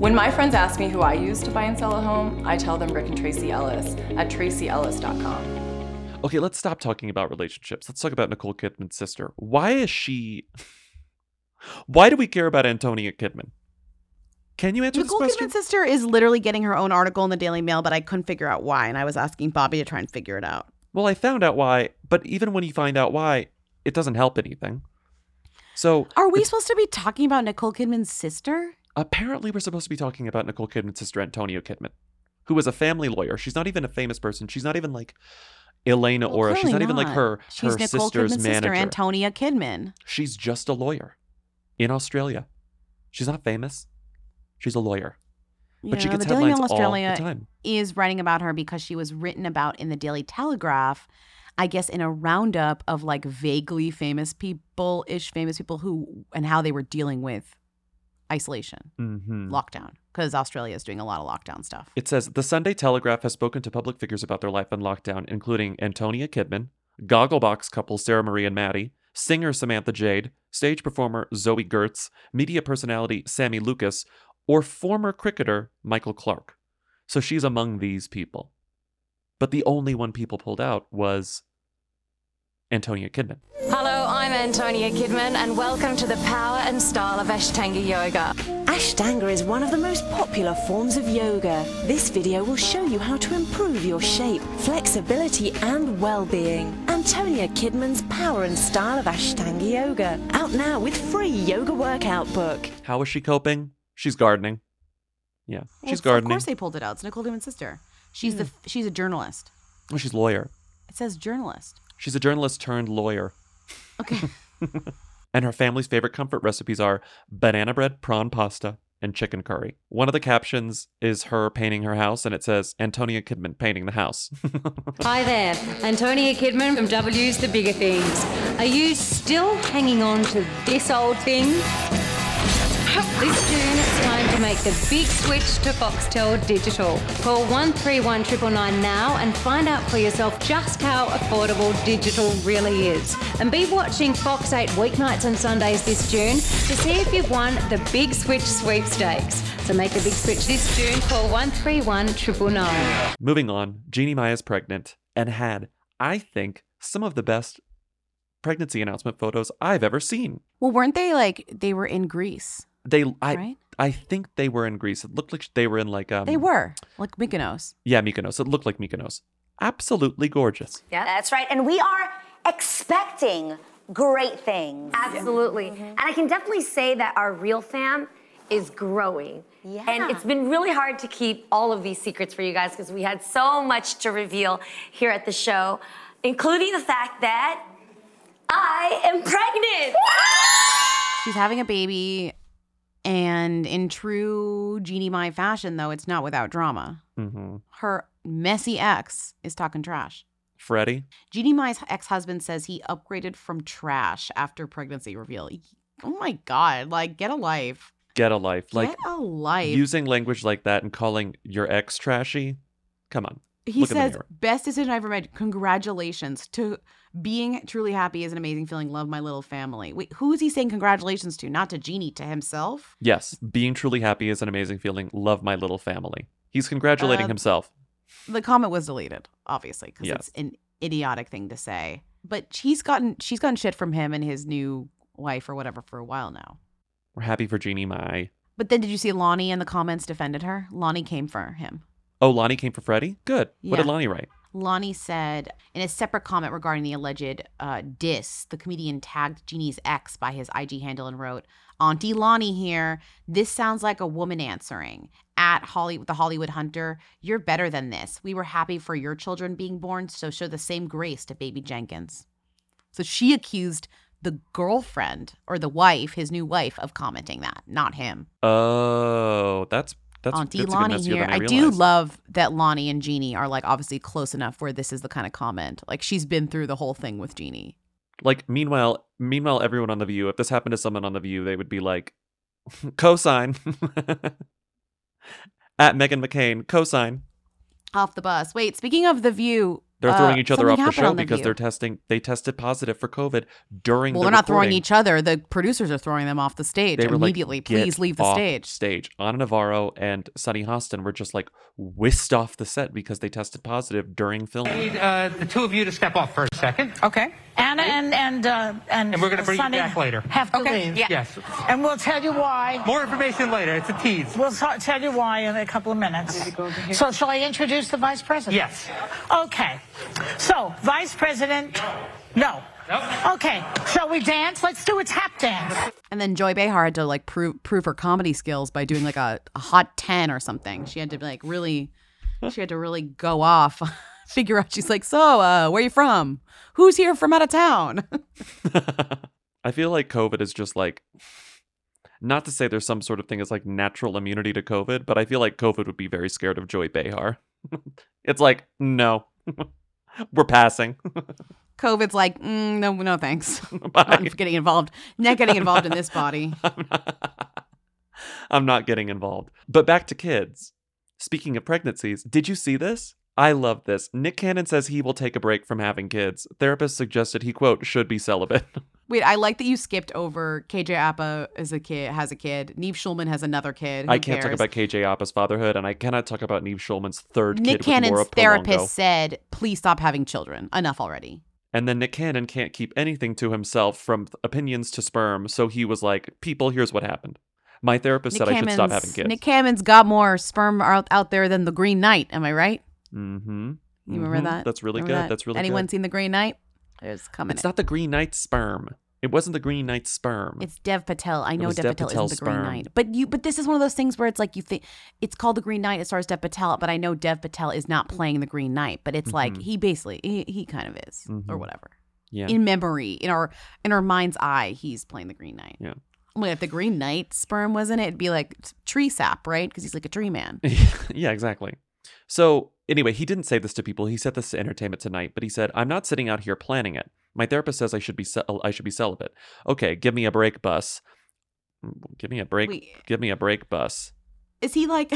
When my friends ask me who I use to buy and sell a home, I tell them Rick and Tracy Ellis at tracy ellis dot com. Okay, let's stop talking about relationships. Let's talk about Nicole Kidman's sister. Why is she... Why do we care about Antonia Kidman? Can you answer Nicole this question? Nicole Kidman's sister is literally getting her own article in the Daily Mail, but I couldn't figure out why, and I was asking Bobby to try and figure it out. Well, I found out why, but even when you find out why, it doesn't help anything. So... Are we supposed to be talking about Nicole Kidman's sister? Apparently, we're supposed to be talking about Nicole Kidman's sister, Antonia Kidman, who is a family lawyer. She's not even a famous person. She's not even like... Elena well, Ora. She's not, not even like her, She's her Nicole sister's Kidman's manager. She's sister, Antonia Kidman. She's just a lawyer in Australia. She's not famous. She's a lawyer. But yeah, she gets headlines all Australia the time. Is writing about her because she was written about in the Daily Telegraph, I guess, in a roundup of like vaguely famous people-ish famous people who and how they were dealing with isolation, mm-hmm. lockdown. Because Australia is doing a lot of lockdown stuff. It says, the Sunday Telegraph has spoken to public figures about their life in lockdown, including Antonia Kidman, Gogglebox couple Sarah Marie and Maddie, singer Samantha Jade, stage performer Zoe Gertz, media personality Sammy Lucas, or former cricketer Michael Clark. So she's among these people. But the only one people pulled out was Antonia Kidman. Hello, I'm Antonia Kidman, and welcome to the power and style of Ashtanga Yoga. Ashtanga is one of the most popular forms of yoga. This video will show you how to improve your shape, flexibility, and well-being, and Antonia Kidman's Power and Style of Ashtanga Yoga, out now with free yoga workout book. How is she coping? She's gardening. Yeah, well, she's gardening. Of course they pulled it out. It's Nicole Newman's sister. She's mm. the she's a journalist. Oh, she's a lawyer. It says journalist. She's a journalist turned lawyer. Okay. And her family's favorite comfort recipes are banana bread, prawn pasta, and chicken curry. One of the captions is her painting her house, and it says, Antonia Kidman painting the house. Hi there, Antonia Kidman from W's The Bigger Things. Are you still hanging on to this old thing? This June, it's time to make the big switch to Foxtel Digital. Call one three one nine nine nine now and find out for yourself just how affordable digital really is. And be watching Fox eight weeknights and Sundays this June to see if you've won the Big Switch sweepstakes. So make the big switch this June. Call one three one nine nine nine. Moving on, Jeannie Maya's pregnant and had, I think, some of the best pregnancy announcement photos I've ever seen. Well, weren't they like, they were in Greece? They, I, right? I think they were in Greece. It looked like they were in like um. They were like Mykonos. Yeah, Mykonos. It looked like Mykonos. Absolutely gorgeous. Yeah, that's right. And we are expecting great things. Absolutely, yeah. Mm-hmm. And I can definitely say that our real fam is growing. Yeah. And it's been really hard to keep all of these secrets for you guys because we had so much to reveal here at the show, including the fact that I am pregnant. She's having a baby. And in true Jeannie Mai fashion, though, it's not without drama. Mm-hmm. Her messy ex is talking trash. Freddie? Jeannie Mai's ex-husband says he upgraded from trash after pregnancy reveal. Oh, my God. Like, get a life. Get a life. Like, get a life. Using language like that and calling your ex trashy? Come on. He Look says, best decision I ever made. Congratulations to being truly happy is an amazing feeling. Love my little family. Wait, who is he saying congratulations to? Not to Jeannie, to himself? Yes. Being truly happy is an amazing feeling. Love my little family. He's congratulating uh, himself. The comment was deleted, obviously, because yes. It's an idiotic thing to say. But she's gotten she's gotten shit from him and his new wife or whatever for a while now. We're happy for Jeannie Mai. But then did you see Lonnie in the comments defended her? Lonnie came for him. Oh, Lonnie came for Freddie? Good. Yeah. What did Lonnie write? Lonnie said, in a separate comment regarding the alleged uh, diss, the comedian tagged Jeannie's ex by his I G handle and wrote, Auntie Lonnie here. This sounds like a woman answering. At Holly- the Hollywood Hunter, you're better than this. We were happy for your children being born, so show the same grace to baby Jenkins. So she accused the girlfriend or the wife, his new wife, of commenting that, not him. Oh, that's That's, Auntie that's Lonnie here. I, I do love that Lonnie and Jeannie are like obviously close enough where this is the kind of comment. Like she's been through the whole thing with Jeannie. Like meanwhile, meanwhile, everyone on The View, if this happened to someone on The View, they would be like, cosign. At Meghan McCain, cosign. Off the bus. Wait, speaking of The View. They're throwing uh, each other off the show the because View. they're testing. They tested positive for COVID during. Well, the Well, they're not recording. Throwing each other. The producers are throwing them off the stage they immediately. Like, Please leave the stage. Stage. Ana Navarro and Sonny Hostin were just like whisked off the set because they tested positive during filming. I need uh, the two of you to step off for a second. Okay. Anna okay. and and uh, and, and we're going to bring Sonny you back later. Have to okay. leave. Yeah. Yes. And we'll tell you why. More information later. It's a tease. We'll t- tell you why in a couple of minutes. So shall I introduce the vice president? Yes. Okay. So, Vice President, no. Nope. Okay, shall we dance? Let's do a tap dance. And then Joy Behar had to like prove prove her comedy skills by doing like a, a hot ten or something. She had to like really, she had to really go off, figure out. She's like, so, uh, where are you from? Who's here from out of town? I feel like COVID is just like, not to say there's some sort of thing as like natural immunity to COVID, but I feel like COVID would be very scared of Joy Behar. It's like, no. We're passing. COVID's like, mm, no, no, thanks. Bye. I'm not getting involved. Not getting involved in this body. I'm not, I'm not getting involved. But back to kids. Speaking of pregnancies, did you see this? I love this. Nick Cannon says he will take a break from having kids. Therapist suggested he, quote, should be celibate. Wait, I like that you skipped over K J Apa is a kid, has a kid. Neve Schulman has another kid. Who I can't cares? Talk about K J Apa's fatherhood, and I cannot talk about Neve Schulman's third Nick kid Cannon's with Laura Nick Cannon's therapist Palongo. Said, please stop having children. Enough already. And then Nick Cannon can't keep anything to himself from opinions to sperm, so he was like, people, here's what happened. My therapist Nick said Cannon's, I should stop having kids. Nick Cannon's got more sperm out, out there than the Green Knight. Am I right? Mm-hmm. You remember mm-hmm. that? That's really remember good. That? That's really Anyone good. Anyone seen The Green Knight? It's coming. It's in. Not the Green Knight sperm. It wasn't the Green Knight sperm. It's Dev Patel. I know Dev, Dev Patel Patel's isn't the Green Knight. But you but this is one of those things where it's like you think it's called the Green Knight, it stars Dev Patel, but I know Dev Patel is not playing the Green Knight, but it's mm-hmm. like he basically he, he kind of is mm-hmm. or whatever. Yeah. In memory, in our in our mind's eye, he's playing the Green Knight. Yeah. Well, if the Green Knight sperm was in it, it'd be like tree sap, right? Because he's like a tree man. Yeah, exactly. So anyway, he didn't say this to people. He said this to Entertainment Tonight, but he said, "I'm not sitting out here planning it. My therapist says I should be cel- I should be celibate. Okay, give me a break, bus. Give me a break. Wait. Give me a break, bus." Is he like?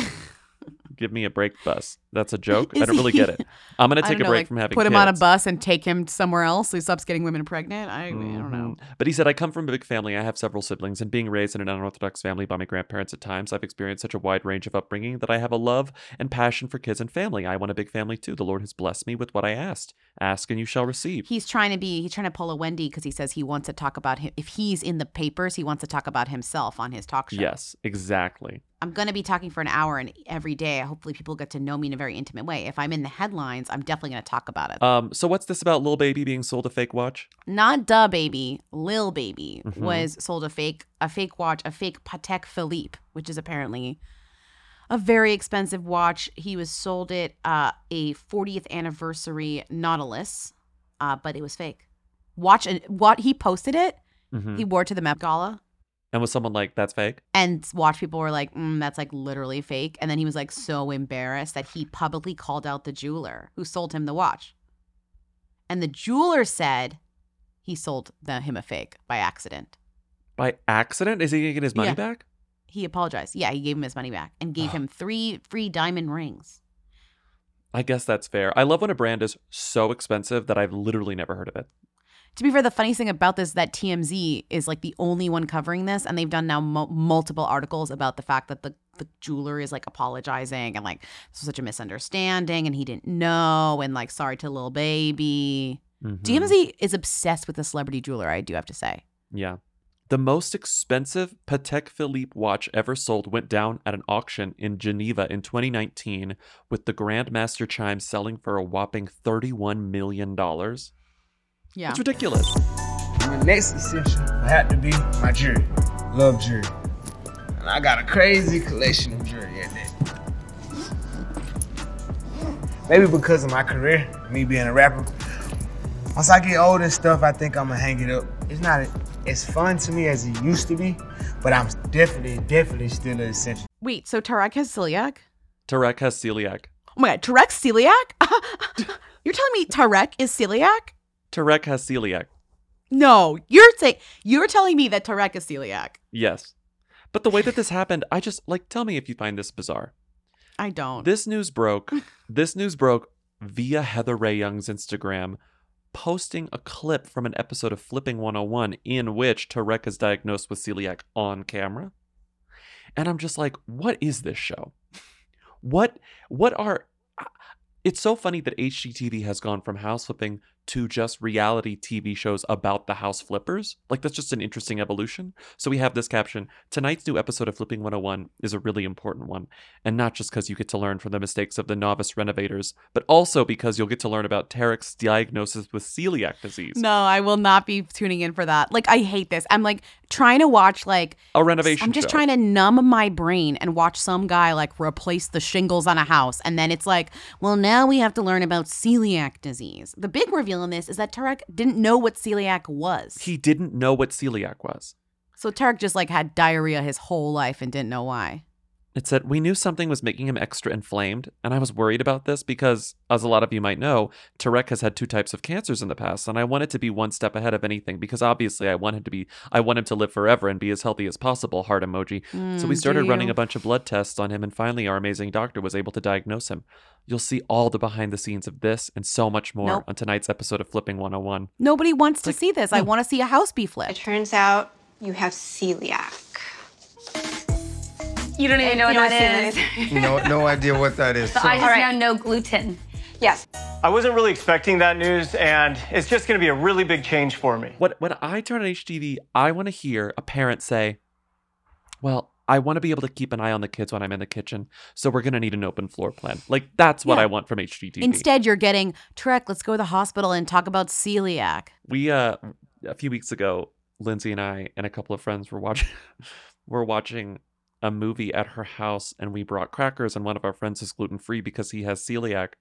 Give me a break, bus. That's a joke. Is I don't he... really get it. I'm gonna take a know, break like, from having. Put him kids. On a bus and take him somewhere else. So he stops getting women pregnant. I, mm-hmm. I don't know. But he said, "I come from a big family. I have several siblings, and being raised in an unorthodox family by my grandparents, at times I've experienced such a wide range of upbringing that I have a love and passion for kids and family. I want a big family too. The Lord has blessed me with what I asked. Ask and you shall receive." He's trying to be. He's trying to pull a Wendy because he says he wants to talk about him. If he's in the papers, he wants to talk about himself on his talk show. Yes, exactly. I'm going to be talking for an hour, and every day, hopefully people get to know me in a very intimate way. If I'm in the headlines, I'm definitely going to talk about it. Um, so what's this about Lil Baby being sold a fake watch? Not Da Baby. Lil Baby mm-hmm. was sold a fake a fake watch, a fake Patek Philippe, which is apparently a very expensive watch. He was sold it uh, a fortieth anniversary Nautilus, uh, but it was fake. Watch and what he posted it. Mm-hmm. He wore it to the Met Gala. And was someone like, that's fake? And watch people were like, mm, that's like literally fake. And then he was like so embarrassed that he publicly called out the jeweler who sold him the watch. And the jeweler said he sold the, him a fake by accident. By accident? Is he going to get his money yeah. back? He apologized. Yeah, he gave him his money back and gave oh. him three free diamond rings. I guess that's fair. I love when a brand is so expensive that I've literally never heard of it. To be fair, the funniest thing about this is that T M Z is like the only one covering this, and they've done now mo- multiple articles about the fact that the, the jeweler is like apologizing and like this was such a misunderstanding and he didn't know and like sorry to Lil Baby. Mm-hmm. T M Z is obsessed with the celebrity jeweler, I do have to say. Yeah. The most expensive Patek Philippe watch ever sold went down at an auction in Geneva in twenty nineteen with the Grandmaster Chime selling for a whopping thirty-one million dollars. Yeah. It's ridiculous. My next decision will have to be my jewelry. Love jewelry. And I got a crazy collection of jewelry at that. Maybe because of my career, me being a rapper. Once I get older and stuff, I think I'm gonna hang it up. It's not as fun to me as it used to be, but I'm definitely, definitely still an essential. Wait, so Tarek has celiac? Tarek has celiac. Oh my God, Tarek's celiac? You're telling me Tarek is celiac? Tarek has celiac. No, you're saying you're telling me that Tarek is celiac. Yes. But the way that this happened, I just like tell me if you find this bizarre. I don't. This news broke. This news broke via Heather Rae Young's Instagram, posting a clip from an episode of Flipping one oh one in which Tarek is diagnosed with celiac on camera. And I'm just like, what is this show? What what are It's so funny that H G T V has gone from house flipping to just reality T V shows about the house flippers. Like, that's just an interesting evolution. So we have this caption: tonight's new episode of Flipping one oh one is a really important one. And not just because you get to learn from the mistakes of the novice renovators, but also because you'll get to learn about Tarek's diagnosis with celiac disease. No, I will not be tuning in for that. Like, I hate this. I'm like trying to watch like a renovation I'm just show. Trying to numb my brain and watch some guy like replace the shingles on a house. And then it's like, well, now we have to learn about celiac disease. The big reveal on this is that Tarek didn't know what celiac was. He didn't know what celiac was. So Tarek just like had diarrhea his whole life and didn't know why. It said, we knew something was making him extra inflamed, and I was worried about this because, as a lot of you might know, Tarek has had two types of cancers in the past, and I wanted to be one step ahead of anything because obviously I want him to be, I want him to live forever and be as healthy as possible, heart emoji. Mm, so we started running a bunch of blood tests on him, and finally our amazing doctor was able to diagnose him. You'll see all the behind the scenes of this and so much more nope. on tonight's episode of Flipping one oh one. Nobody wants it's to like, see this. No. I want to see a house be flipped. It turns out you have celiac. You don't even know what, know what that is. no, no idea what that is. So. I just right. now know gluten. Yes. I wasn't really expecting that news, and it's just going to be a really big change for me. When, when I turn on H G T V, I want to hear a parent say, well, I want to be able to keep an eye on the kids when I'm in the kitchen. So we're going to need an open floor plan. Like, that's what yeah. I want from H G T V. Instead, you're getting, Trek, let's go to the hospital and talk about celiac. We, uh, a few weeks ago, Lindsay and I and a couple of friends were watching, were watching a movie at her house, and we brought crackers, and one of our friends is gluten-free because he has celiac.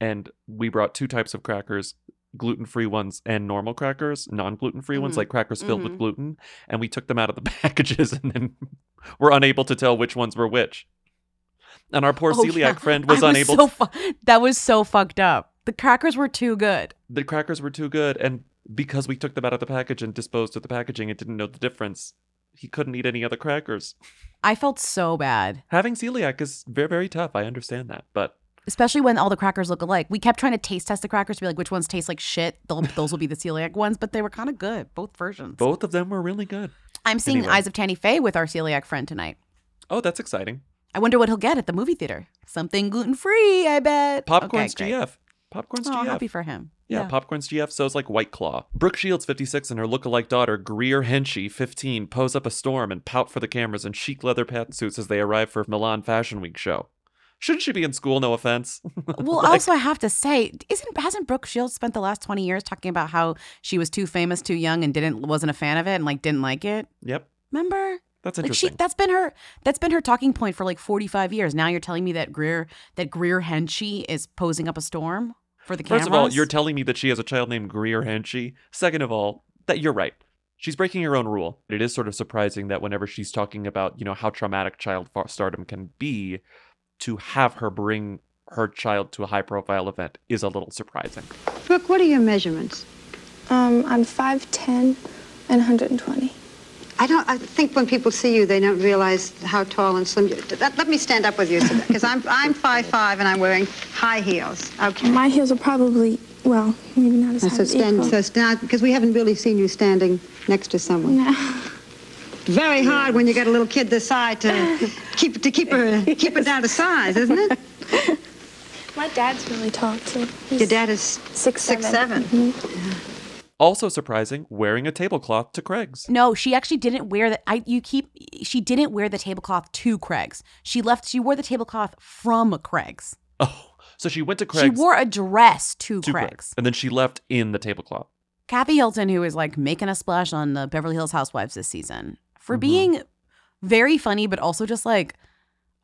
And we brought two types of crackers, gluten-free ones and normal crackers, non-gluten-free mm-hmm. ones, like crackers filled mm-hmm. with gluten. And we took them out of the packages and then were unable to tell which ones were which. And our poor oh, celiac yeah. friend was, was unable. So fu- that was so fucked up. The crackers were too good. The crackers were too good. And because we took them out of the package and disposed of the packaging and didn't know the difference, he couldn't eat any other crackers. I felt so bad. Having celiac is very, very tough. I understand that. But especially when all the crackers look alike. We kept trying to taste test the crackers to be like, which ones taste like shit? They'll, those will be the celiac ones. But they were kind of good, both versions. Both of them were really good. I'm seeing anyway. Eyes of Tammy Faye with our celiac friend tonight. Oh, that's exciting. I wonder what he'll get at the movie theater. Something gluten-free, I bet. Popcorn's okay, G F. Popcorn's oh, G F. Oh, happy for him. Yeah, yeah, Popcorn's G F, so it's like White Claw. Brooke Shields, fifty-six, and her lookalike daughter, Greer Henchy, fifteen, pose up a storm and pout for the cameras in chic leather pantsuits as they arrive for Milan Fashion Week show. Shouldn't she be in school? No offense. Well, like, also I have to say, isn't hasn't Brooke Shields spent the last twenty years talking about how she was too famous, too young, and didn't wasn't a fan of it, and like didn't like it? Yep. Remember? That's interesting. Like she, that's been her that's been her talking point for like forty-five years. Now you're telling me that Greer that Greer Henchy is posing up a storm for the cameras? First of all, you're telling me that she has a child named Greer Henchy. Second of all, that you're right. She's breaking her own rule. It is sort of surprising that whenever she's talking about, you know, how traumatic child stardom can be, to have her bring her child to a high-profile event is a little surprising. Brooke, what are your measurements? Um, I'm five ten and one hundred twenty. I don't. I think when people see you, they don't realize how tall and slim you are. Let, let me stand up with you, because I'm I'm five five and I'm wearing high heels. Okay. My heels are probably, well, maybe not as high. So stand, so stand, because we haven't really seen you standing next to someone. No. Very hard when you got a little kid this size to keep to keep her keep it down to size, isn't it? My dad's really tall too. He's Your dad is six six seven. seven. Mm-hmm. Yeah. Also surprising, wearing a tablecloth to Craig's. No, she actually didn't wear that. I you keep she didn't wear the tablecloth to Craig's. She left. She wore the tablecloth from Craig's. Oh, so she went to Craig's. She wore a dress to, to Craig's. Craig's, and then she left in the tablecloth. Kathy Hilton, who is like making a splash on the Beverly Hills Housewives this season. For mm-hmm. being very funny, but also just like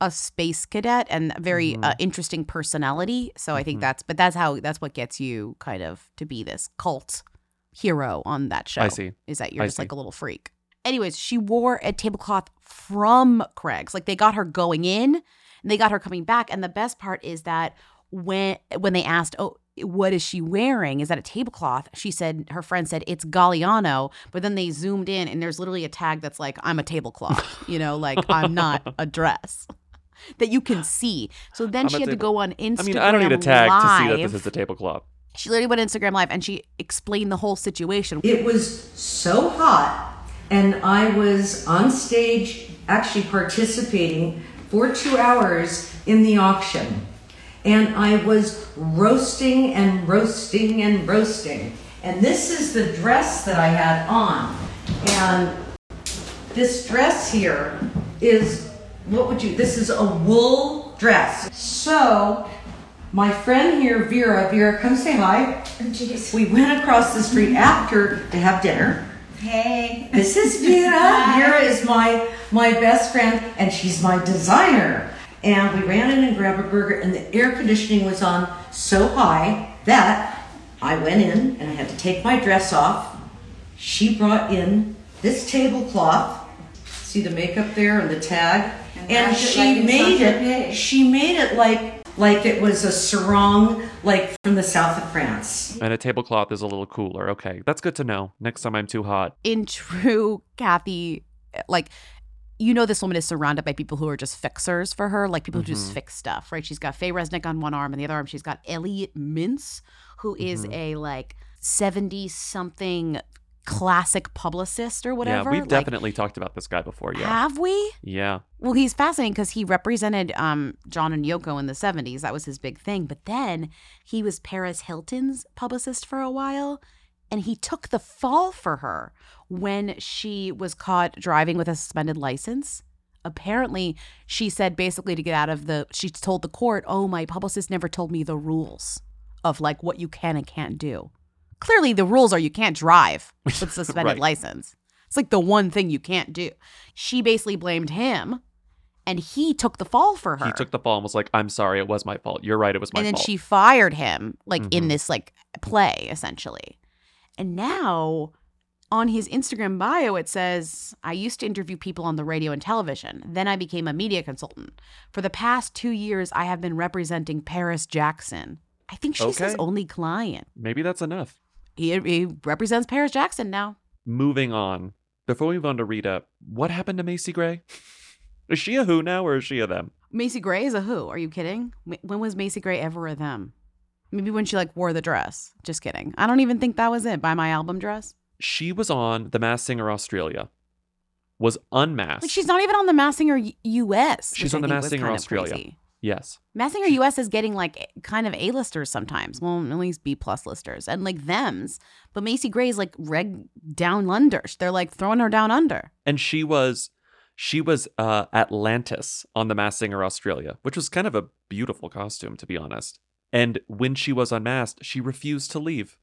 a space cadet and very mm-hmm. uh, interesting personality. So mm-hmm. I think that's, but that's how, that's what gets you kind of to be this cult hero on that show. I see. Is that you're I just see. Like a little freak. Anyways, she wore a tablecloth from Craig's. Like they got her going in and they got her coming back. And the best part is that when when they asked, oh, what is she wearing? Is that a tablecloth? She said, her friend said, it's Galliano. But then they zoomed in and there's literally a tag that's like, I'm a tablecloth. You know, like I'm not a dress that you can see. So then I'm she had table. to go on Instagram I mean, I don't need a tag live. to see that this is a tablecloth. She literally went on Instagram Live and she explained the whole situation. It was so hot and I was on stage actually participating for two hours in the auction. And I was roasting and roasting and roasting. And this is the dress that I had on. And this dress here is, what would you, this is a wool dress. So my friend here, Vera, Vera, come say hi. Oh, geez. We went across the street after to have dinner. Hey. This is Vera. Hi. Vera is my, my best friend and she's my designer. And we ran in and grabbed a burger and the air conditioning was on so high that I went in and I had to take my dress off. She brought in this tablecloth. See the makeup there and the tag? And, and she made it, she made it like like it was a sarong, like from the south of France. And a tablecloth is a little cooler. Okay, that's good to know. Next time I'm too hot. In true Kathy, like... You know this woman is surrounded by people who are just fixers for her, like people mm-hmm. who just fix stuff, right? She's got Faye Resnick on one arm and the other arm she's got Elliot Mintz, who mm-hmm. is a like seventy-something classic publicist or whatever. Yeah, we've definitely like, talked about this guy before, yeah. Have we? Yeah. Well, he's fascinating because he represented um, John and Yoko in the seventies. That was his big thing. But then he was Paris Hilton's publicist for a while. And he took the fall for her when she was caught driving with a suspended license. apparently she said basically to get out of the, she told the court, oh, my publicist never told me the rules of like what you can and can't do. Clearly the rules are you can't drive with suspended right. license. It's like the one thing you can't do. She basically blamed him and he took the fall for her. He took the fall and was like, I'm sorry, it was my fault. You're right, it was my fault. And then fault. She fired him like mm-hmm. in this like play essentially. And now on his Instagram bio, it says, I used to interview people on the radio and television. Then I became a media consultant. For the past two years, I have been representing Paris Jackson. I think she's okay. his only client. Maybe that's enough. He, he represents Paris Jackson now. Moving on. Before we move on to Rita, what happened to Macy Gray? Is she a who now or is she a them? Macy Gray is a who. Are you kidding? When was Macy Gray ever a them? Maybe when she like wore the dress. Just kidding. I don't even think that was it. Buy my album dress. She was on The Masked Singer Australia. Was unmasked. Like, she's not even on The Masked Singer U S. She's on The Masked Singer Australia. Yes. Masked Singer U S is getting like kind of A-listers sometimes. Well, at least B-plus listers and like thems. But Macy Gray is like reg down under. They're like throwing her down under. And she was she was uh, Atlantis on The Masked Singer Australia, which was kind of a beautiful costume, to be honest. And when she was unmasked, she refused to leave.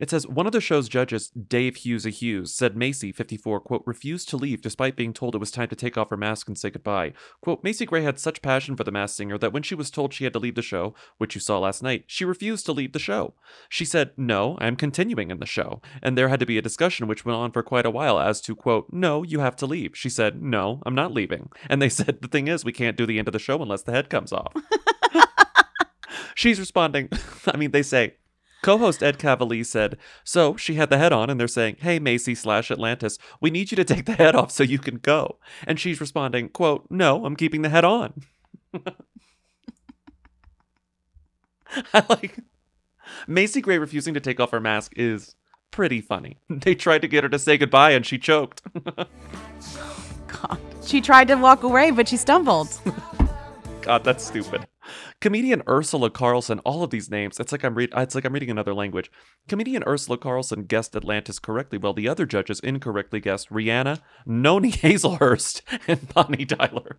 It says, one of the show's judges, Dave Hughes of Hughes, said Macy, fifty-four, quote, refused to leave despite being told it was time to take off her mask and say goodbye. Quote, Macy Gray had such passion for The Masked Singer that when she was told she had to leave the show, which you saw last night, she refused to leave the show. She said, no, I am continuing in the show. And there had to be a discussion which went on for quite a while as to, quote, no, you have to leave. She said, no, I'm not leaving. And they said, the thing is, we can't do the end of the show unless the head comes off. She's responding. I mean, they say, co-host Ed Cavalier said, so she had the head on and they're saying, hey, Macy slash Atlantis, we need you to take the head off so you can go. And she's responding, quote, no, I'm keeping the head on. I like Macy Gray refusing to take off her mask is pretty funny. They tried to get her to say goodbye and she choked. God. She tried to walk away, but she stumbled. God, that's stupid. Comedian Ursula Carlson, all of these names, it's like I'm read it's like I'm reading another language. Comedian Ursula Carlson guessed Atlantis correctly, while the other judges incorrectly guessed Rihanna, Noni Hazelhurst, and Bonnie Tyler.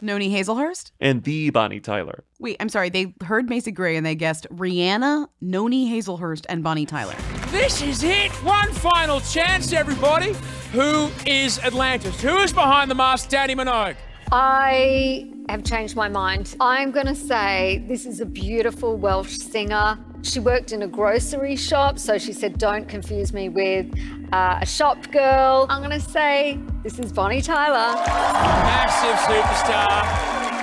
Noni Hazelhurst? And the Bonnie Tyler. Wait, I'm sorry, they heard Macy Gray and they guessed Rihanna, Noni Hazelhurst, and Bonnie Tyler. This is it! One final chance, everybody! Who is Atlantis? Who is behind the mask, Danny Minogue? I have changed my mind. I'm going to say this is a beautiful Welsh singer. She worked in a grocery shop, so she said, don't confuse me with uh, a shop girl. I'm going to say this is Bonnie Tyler. Massive superstar.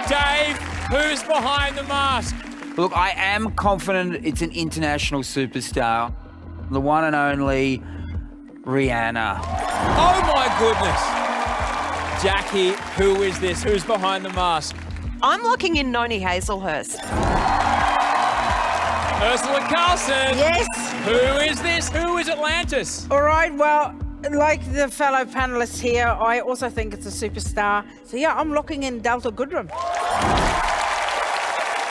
Dave, who's behind the mask? Look, I am confident it's an international superstar. The one and only Rihanna. Oh, my goodness. Jackie, who is this? Who's behind the mask? I'm locking in Noni Hazelhurst. Ursula Carlson. Yes. Who is this? Who is Atlantis? All right, well, like the fellow panelists here, I also think it's a superstar. So, yeah, I'm locking in Delta Goodrem.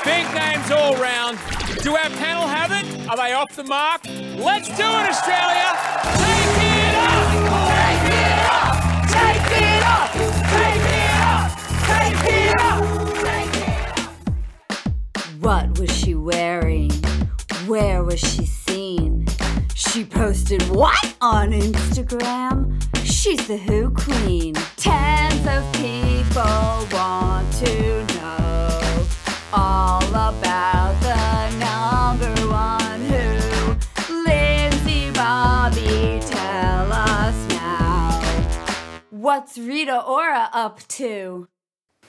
Big names all round. Do our panel have it? Are they off the mark? Let's do it, Australia. Take it up. Take it up. Take it up! Take it up! Take it up! Take it up! What was she wearing? Where was she seen? She posted what on Instagram? She's the Who Queen. Tens of people want to know all about the number one Who. Lindsay, Bobby, tell us. What's Rita Ora up to?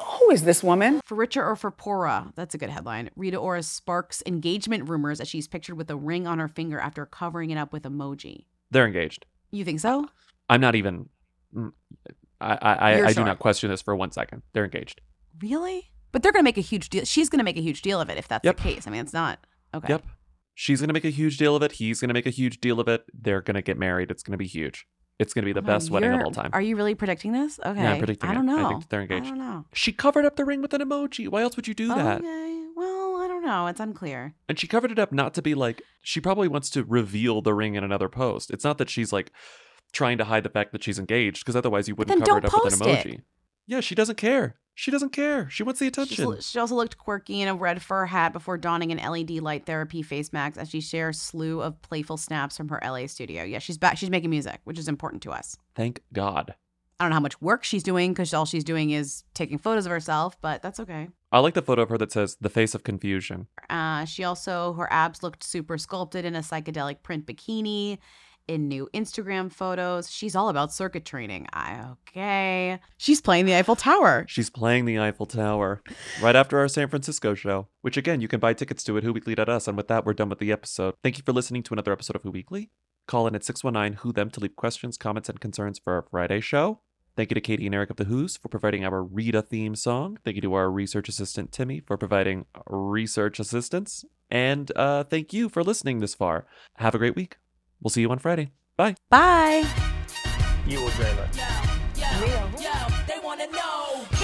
Who is this woman? For richer or for poorer? That's a good headline. Rita Ora sparks engagement rumors as she's pictured with a ring on her finger after covering it up with emoji. They're engaged. You think so? I'm not even... I, I, I, I do not question this for one second. They're engaged. Really? But they're going to make a huge deal. She's going to make a huge deal of it if that's yep. the case. I mean, it's not. Okay. Yep. She's going to make a huge deal of it. He's going to make a huge deal of it. They're going to get married. It's going to be huge. It's going to be the oh, best wedding of all time. Are you really predicting this? Okay. Yeah, I'm predicting I don't it. know. I think they're engaged. I don't know. She covered up the ring with an emoji. Why else would you do oh, that? Okay. Well, I don't know. It's unclear. And she covered it up not to be like, she probably wants to reveal the ring in another post. It's not that she's like trying to hide the fact that she's engaged, because otherwise you wouldn't cover it up with an emoji. It. Yeah, she doesn't care. She doesn't care. She wants the attention. She's, she also looked quirky in a red fur hat before donning an L E D light therapy face mask as she shares slew of playful snaps from her L A studio. Yeah, she's back. She's making music, which is important to us. Thank God. I don't know how much work she's doing because all she's doing is taking photos of herself, but that's okay. I like the photo of her that says the face of confusion. Uh, she also, her abs looked super sculpted in a psychedelic print bikini. In new Instagram photos, she's all about circuit training. I, okay. She's playing the Eiffel Tower. She's playing the Eiffel Tower right after our San Francisco show, which again, you can buy tickets to at who weekly dot us. And with that, we're done with the episode. Thank you for listening to another episode of Who Weekly. Call in at six one nine, W H O, T H E M to leave questions, comments, and concerns for our Friday show. Thank you to Katie and Eric of The Who's for providing our Rita theme song. Thank you to our research assistant, Timmy, for providing research assistance. And uh, thank you for listening this far. Have a great week. We'll see you on Friday. Bye. Bye. You will, Jayla. Yo, yo, yo, they want to know.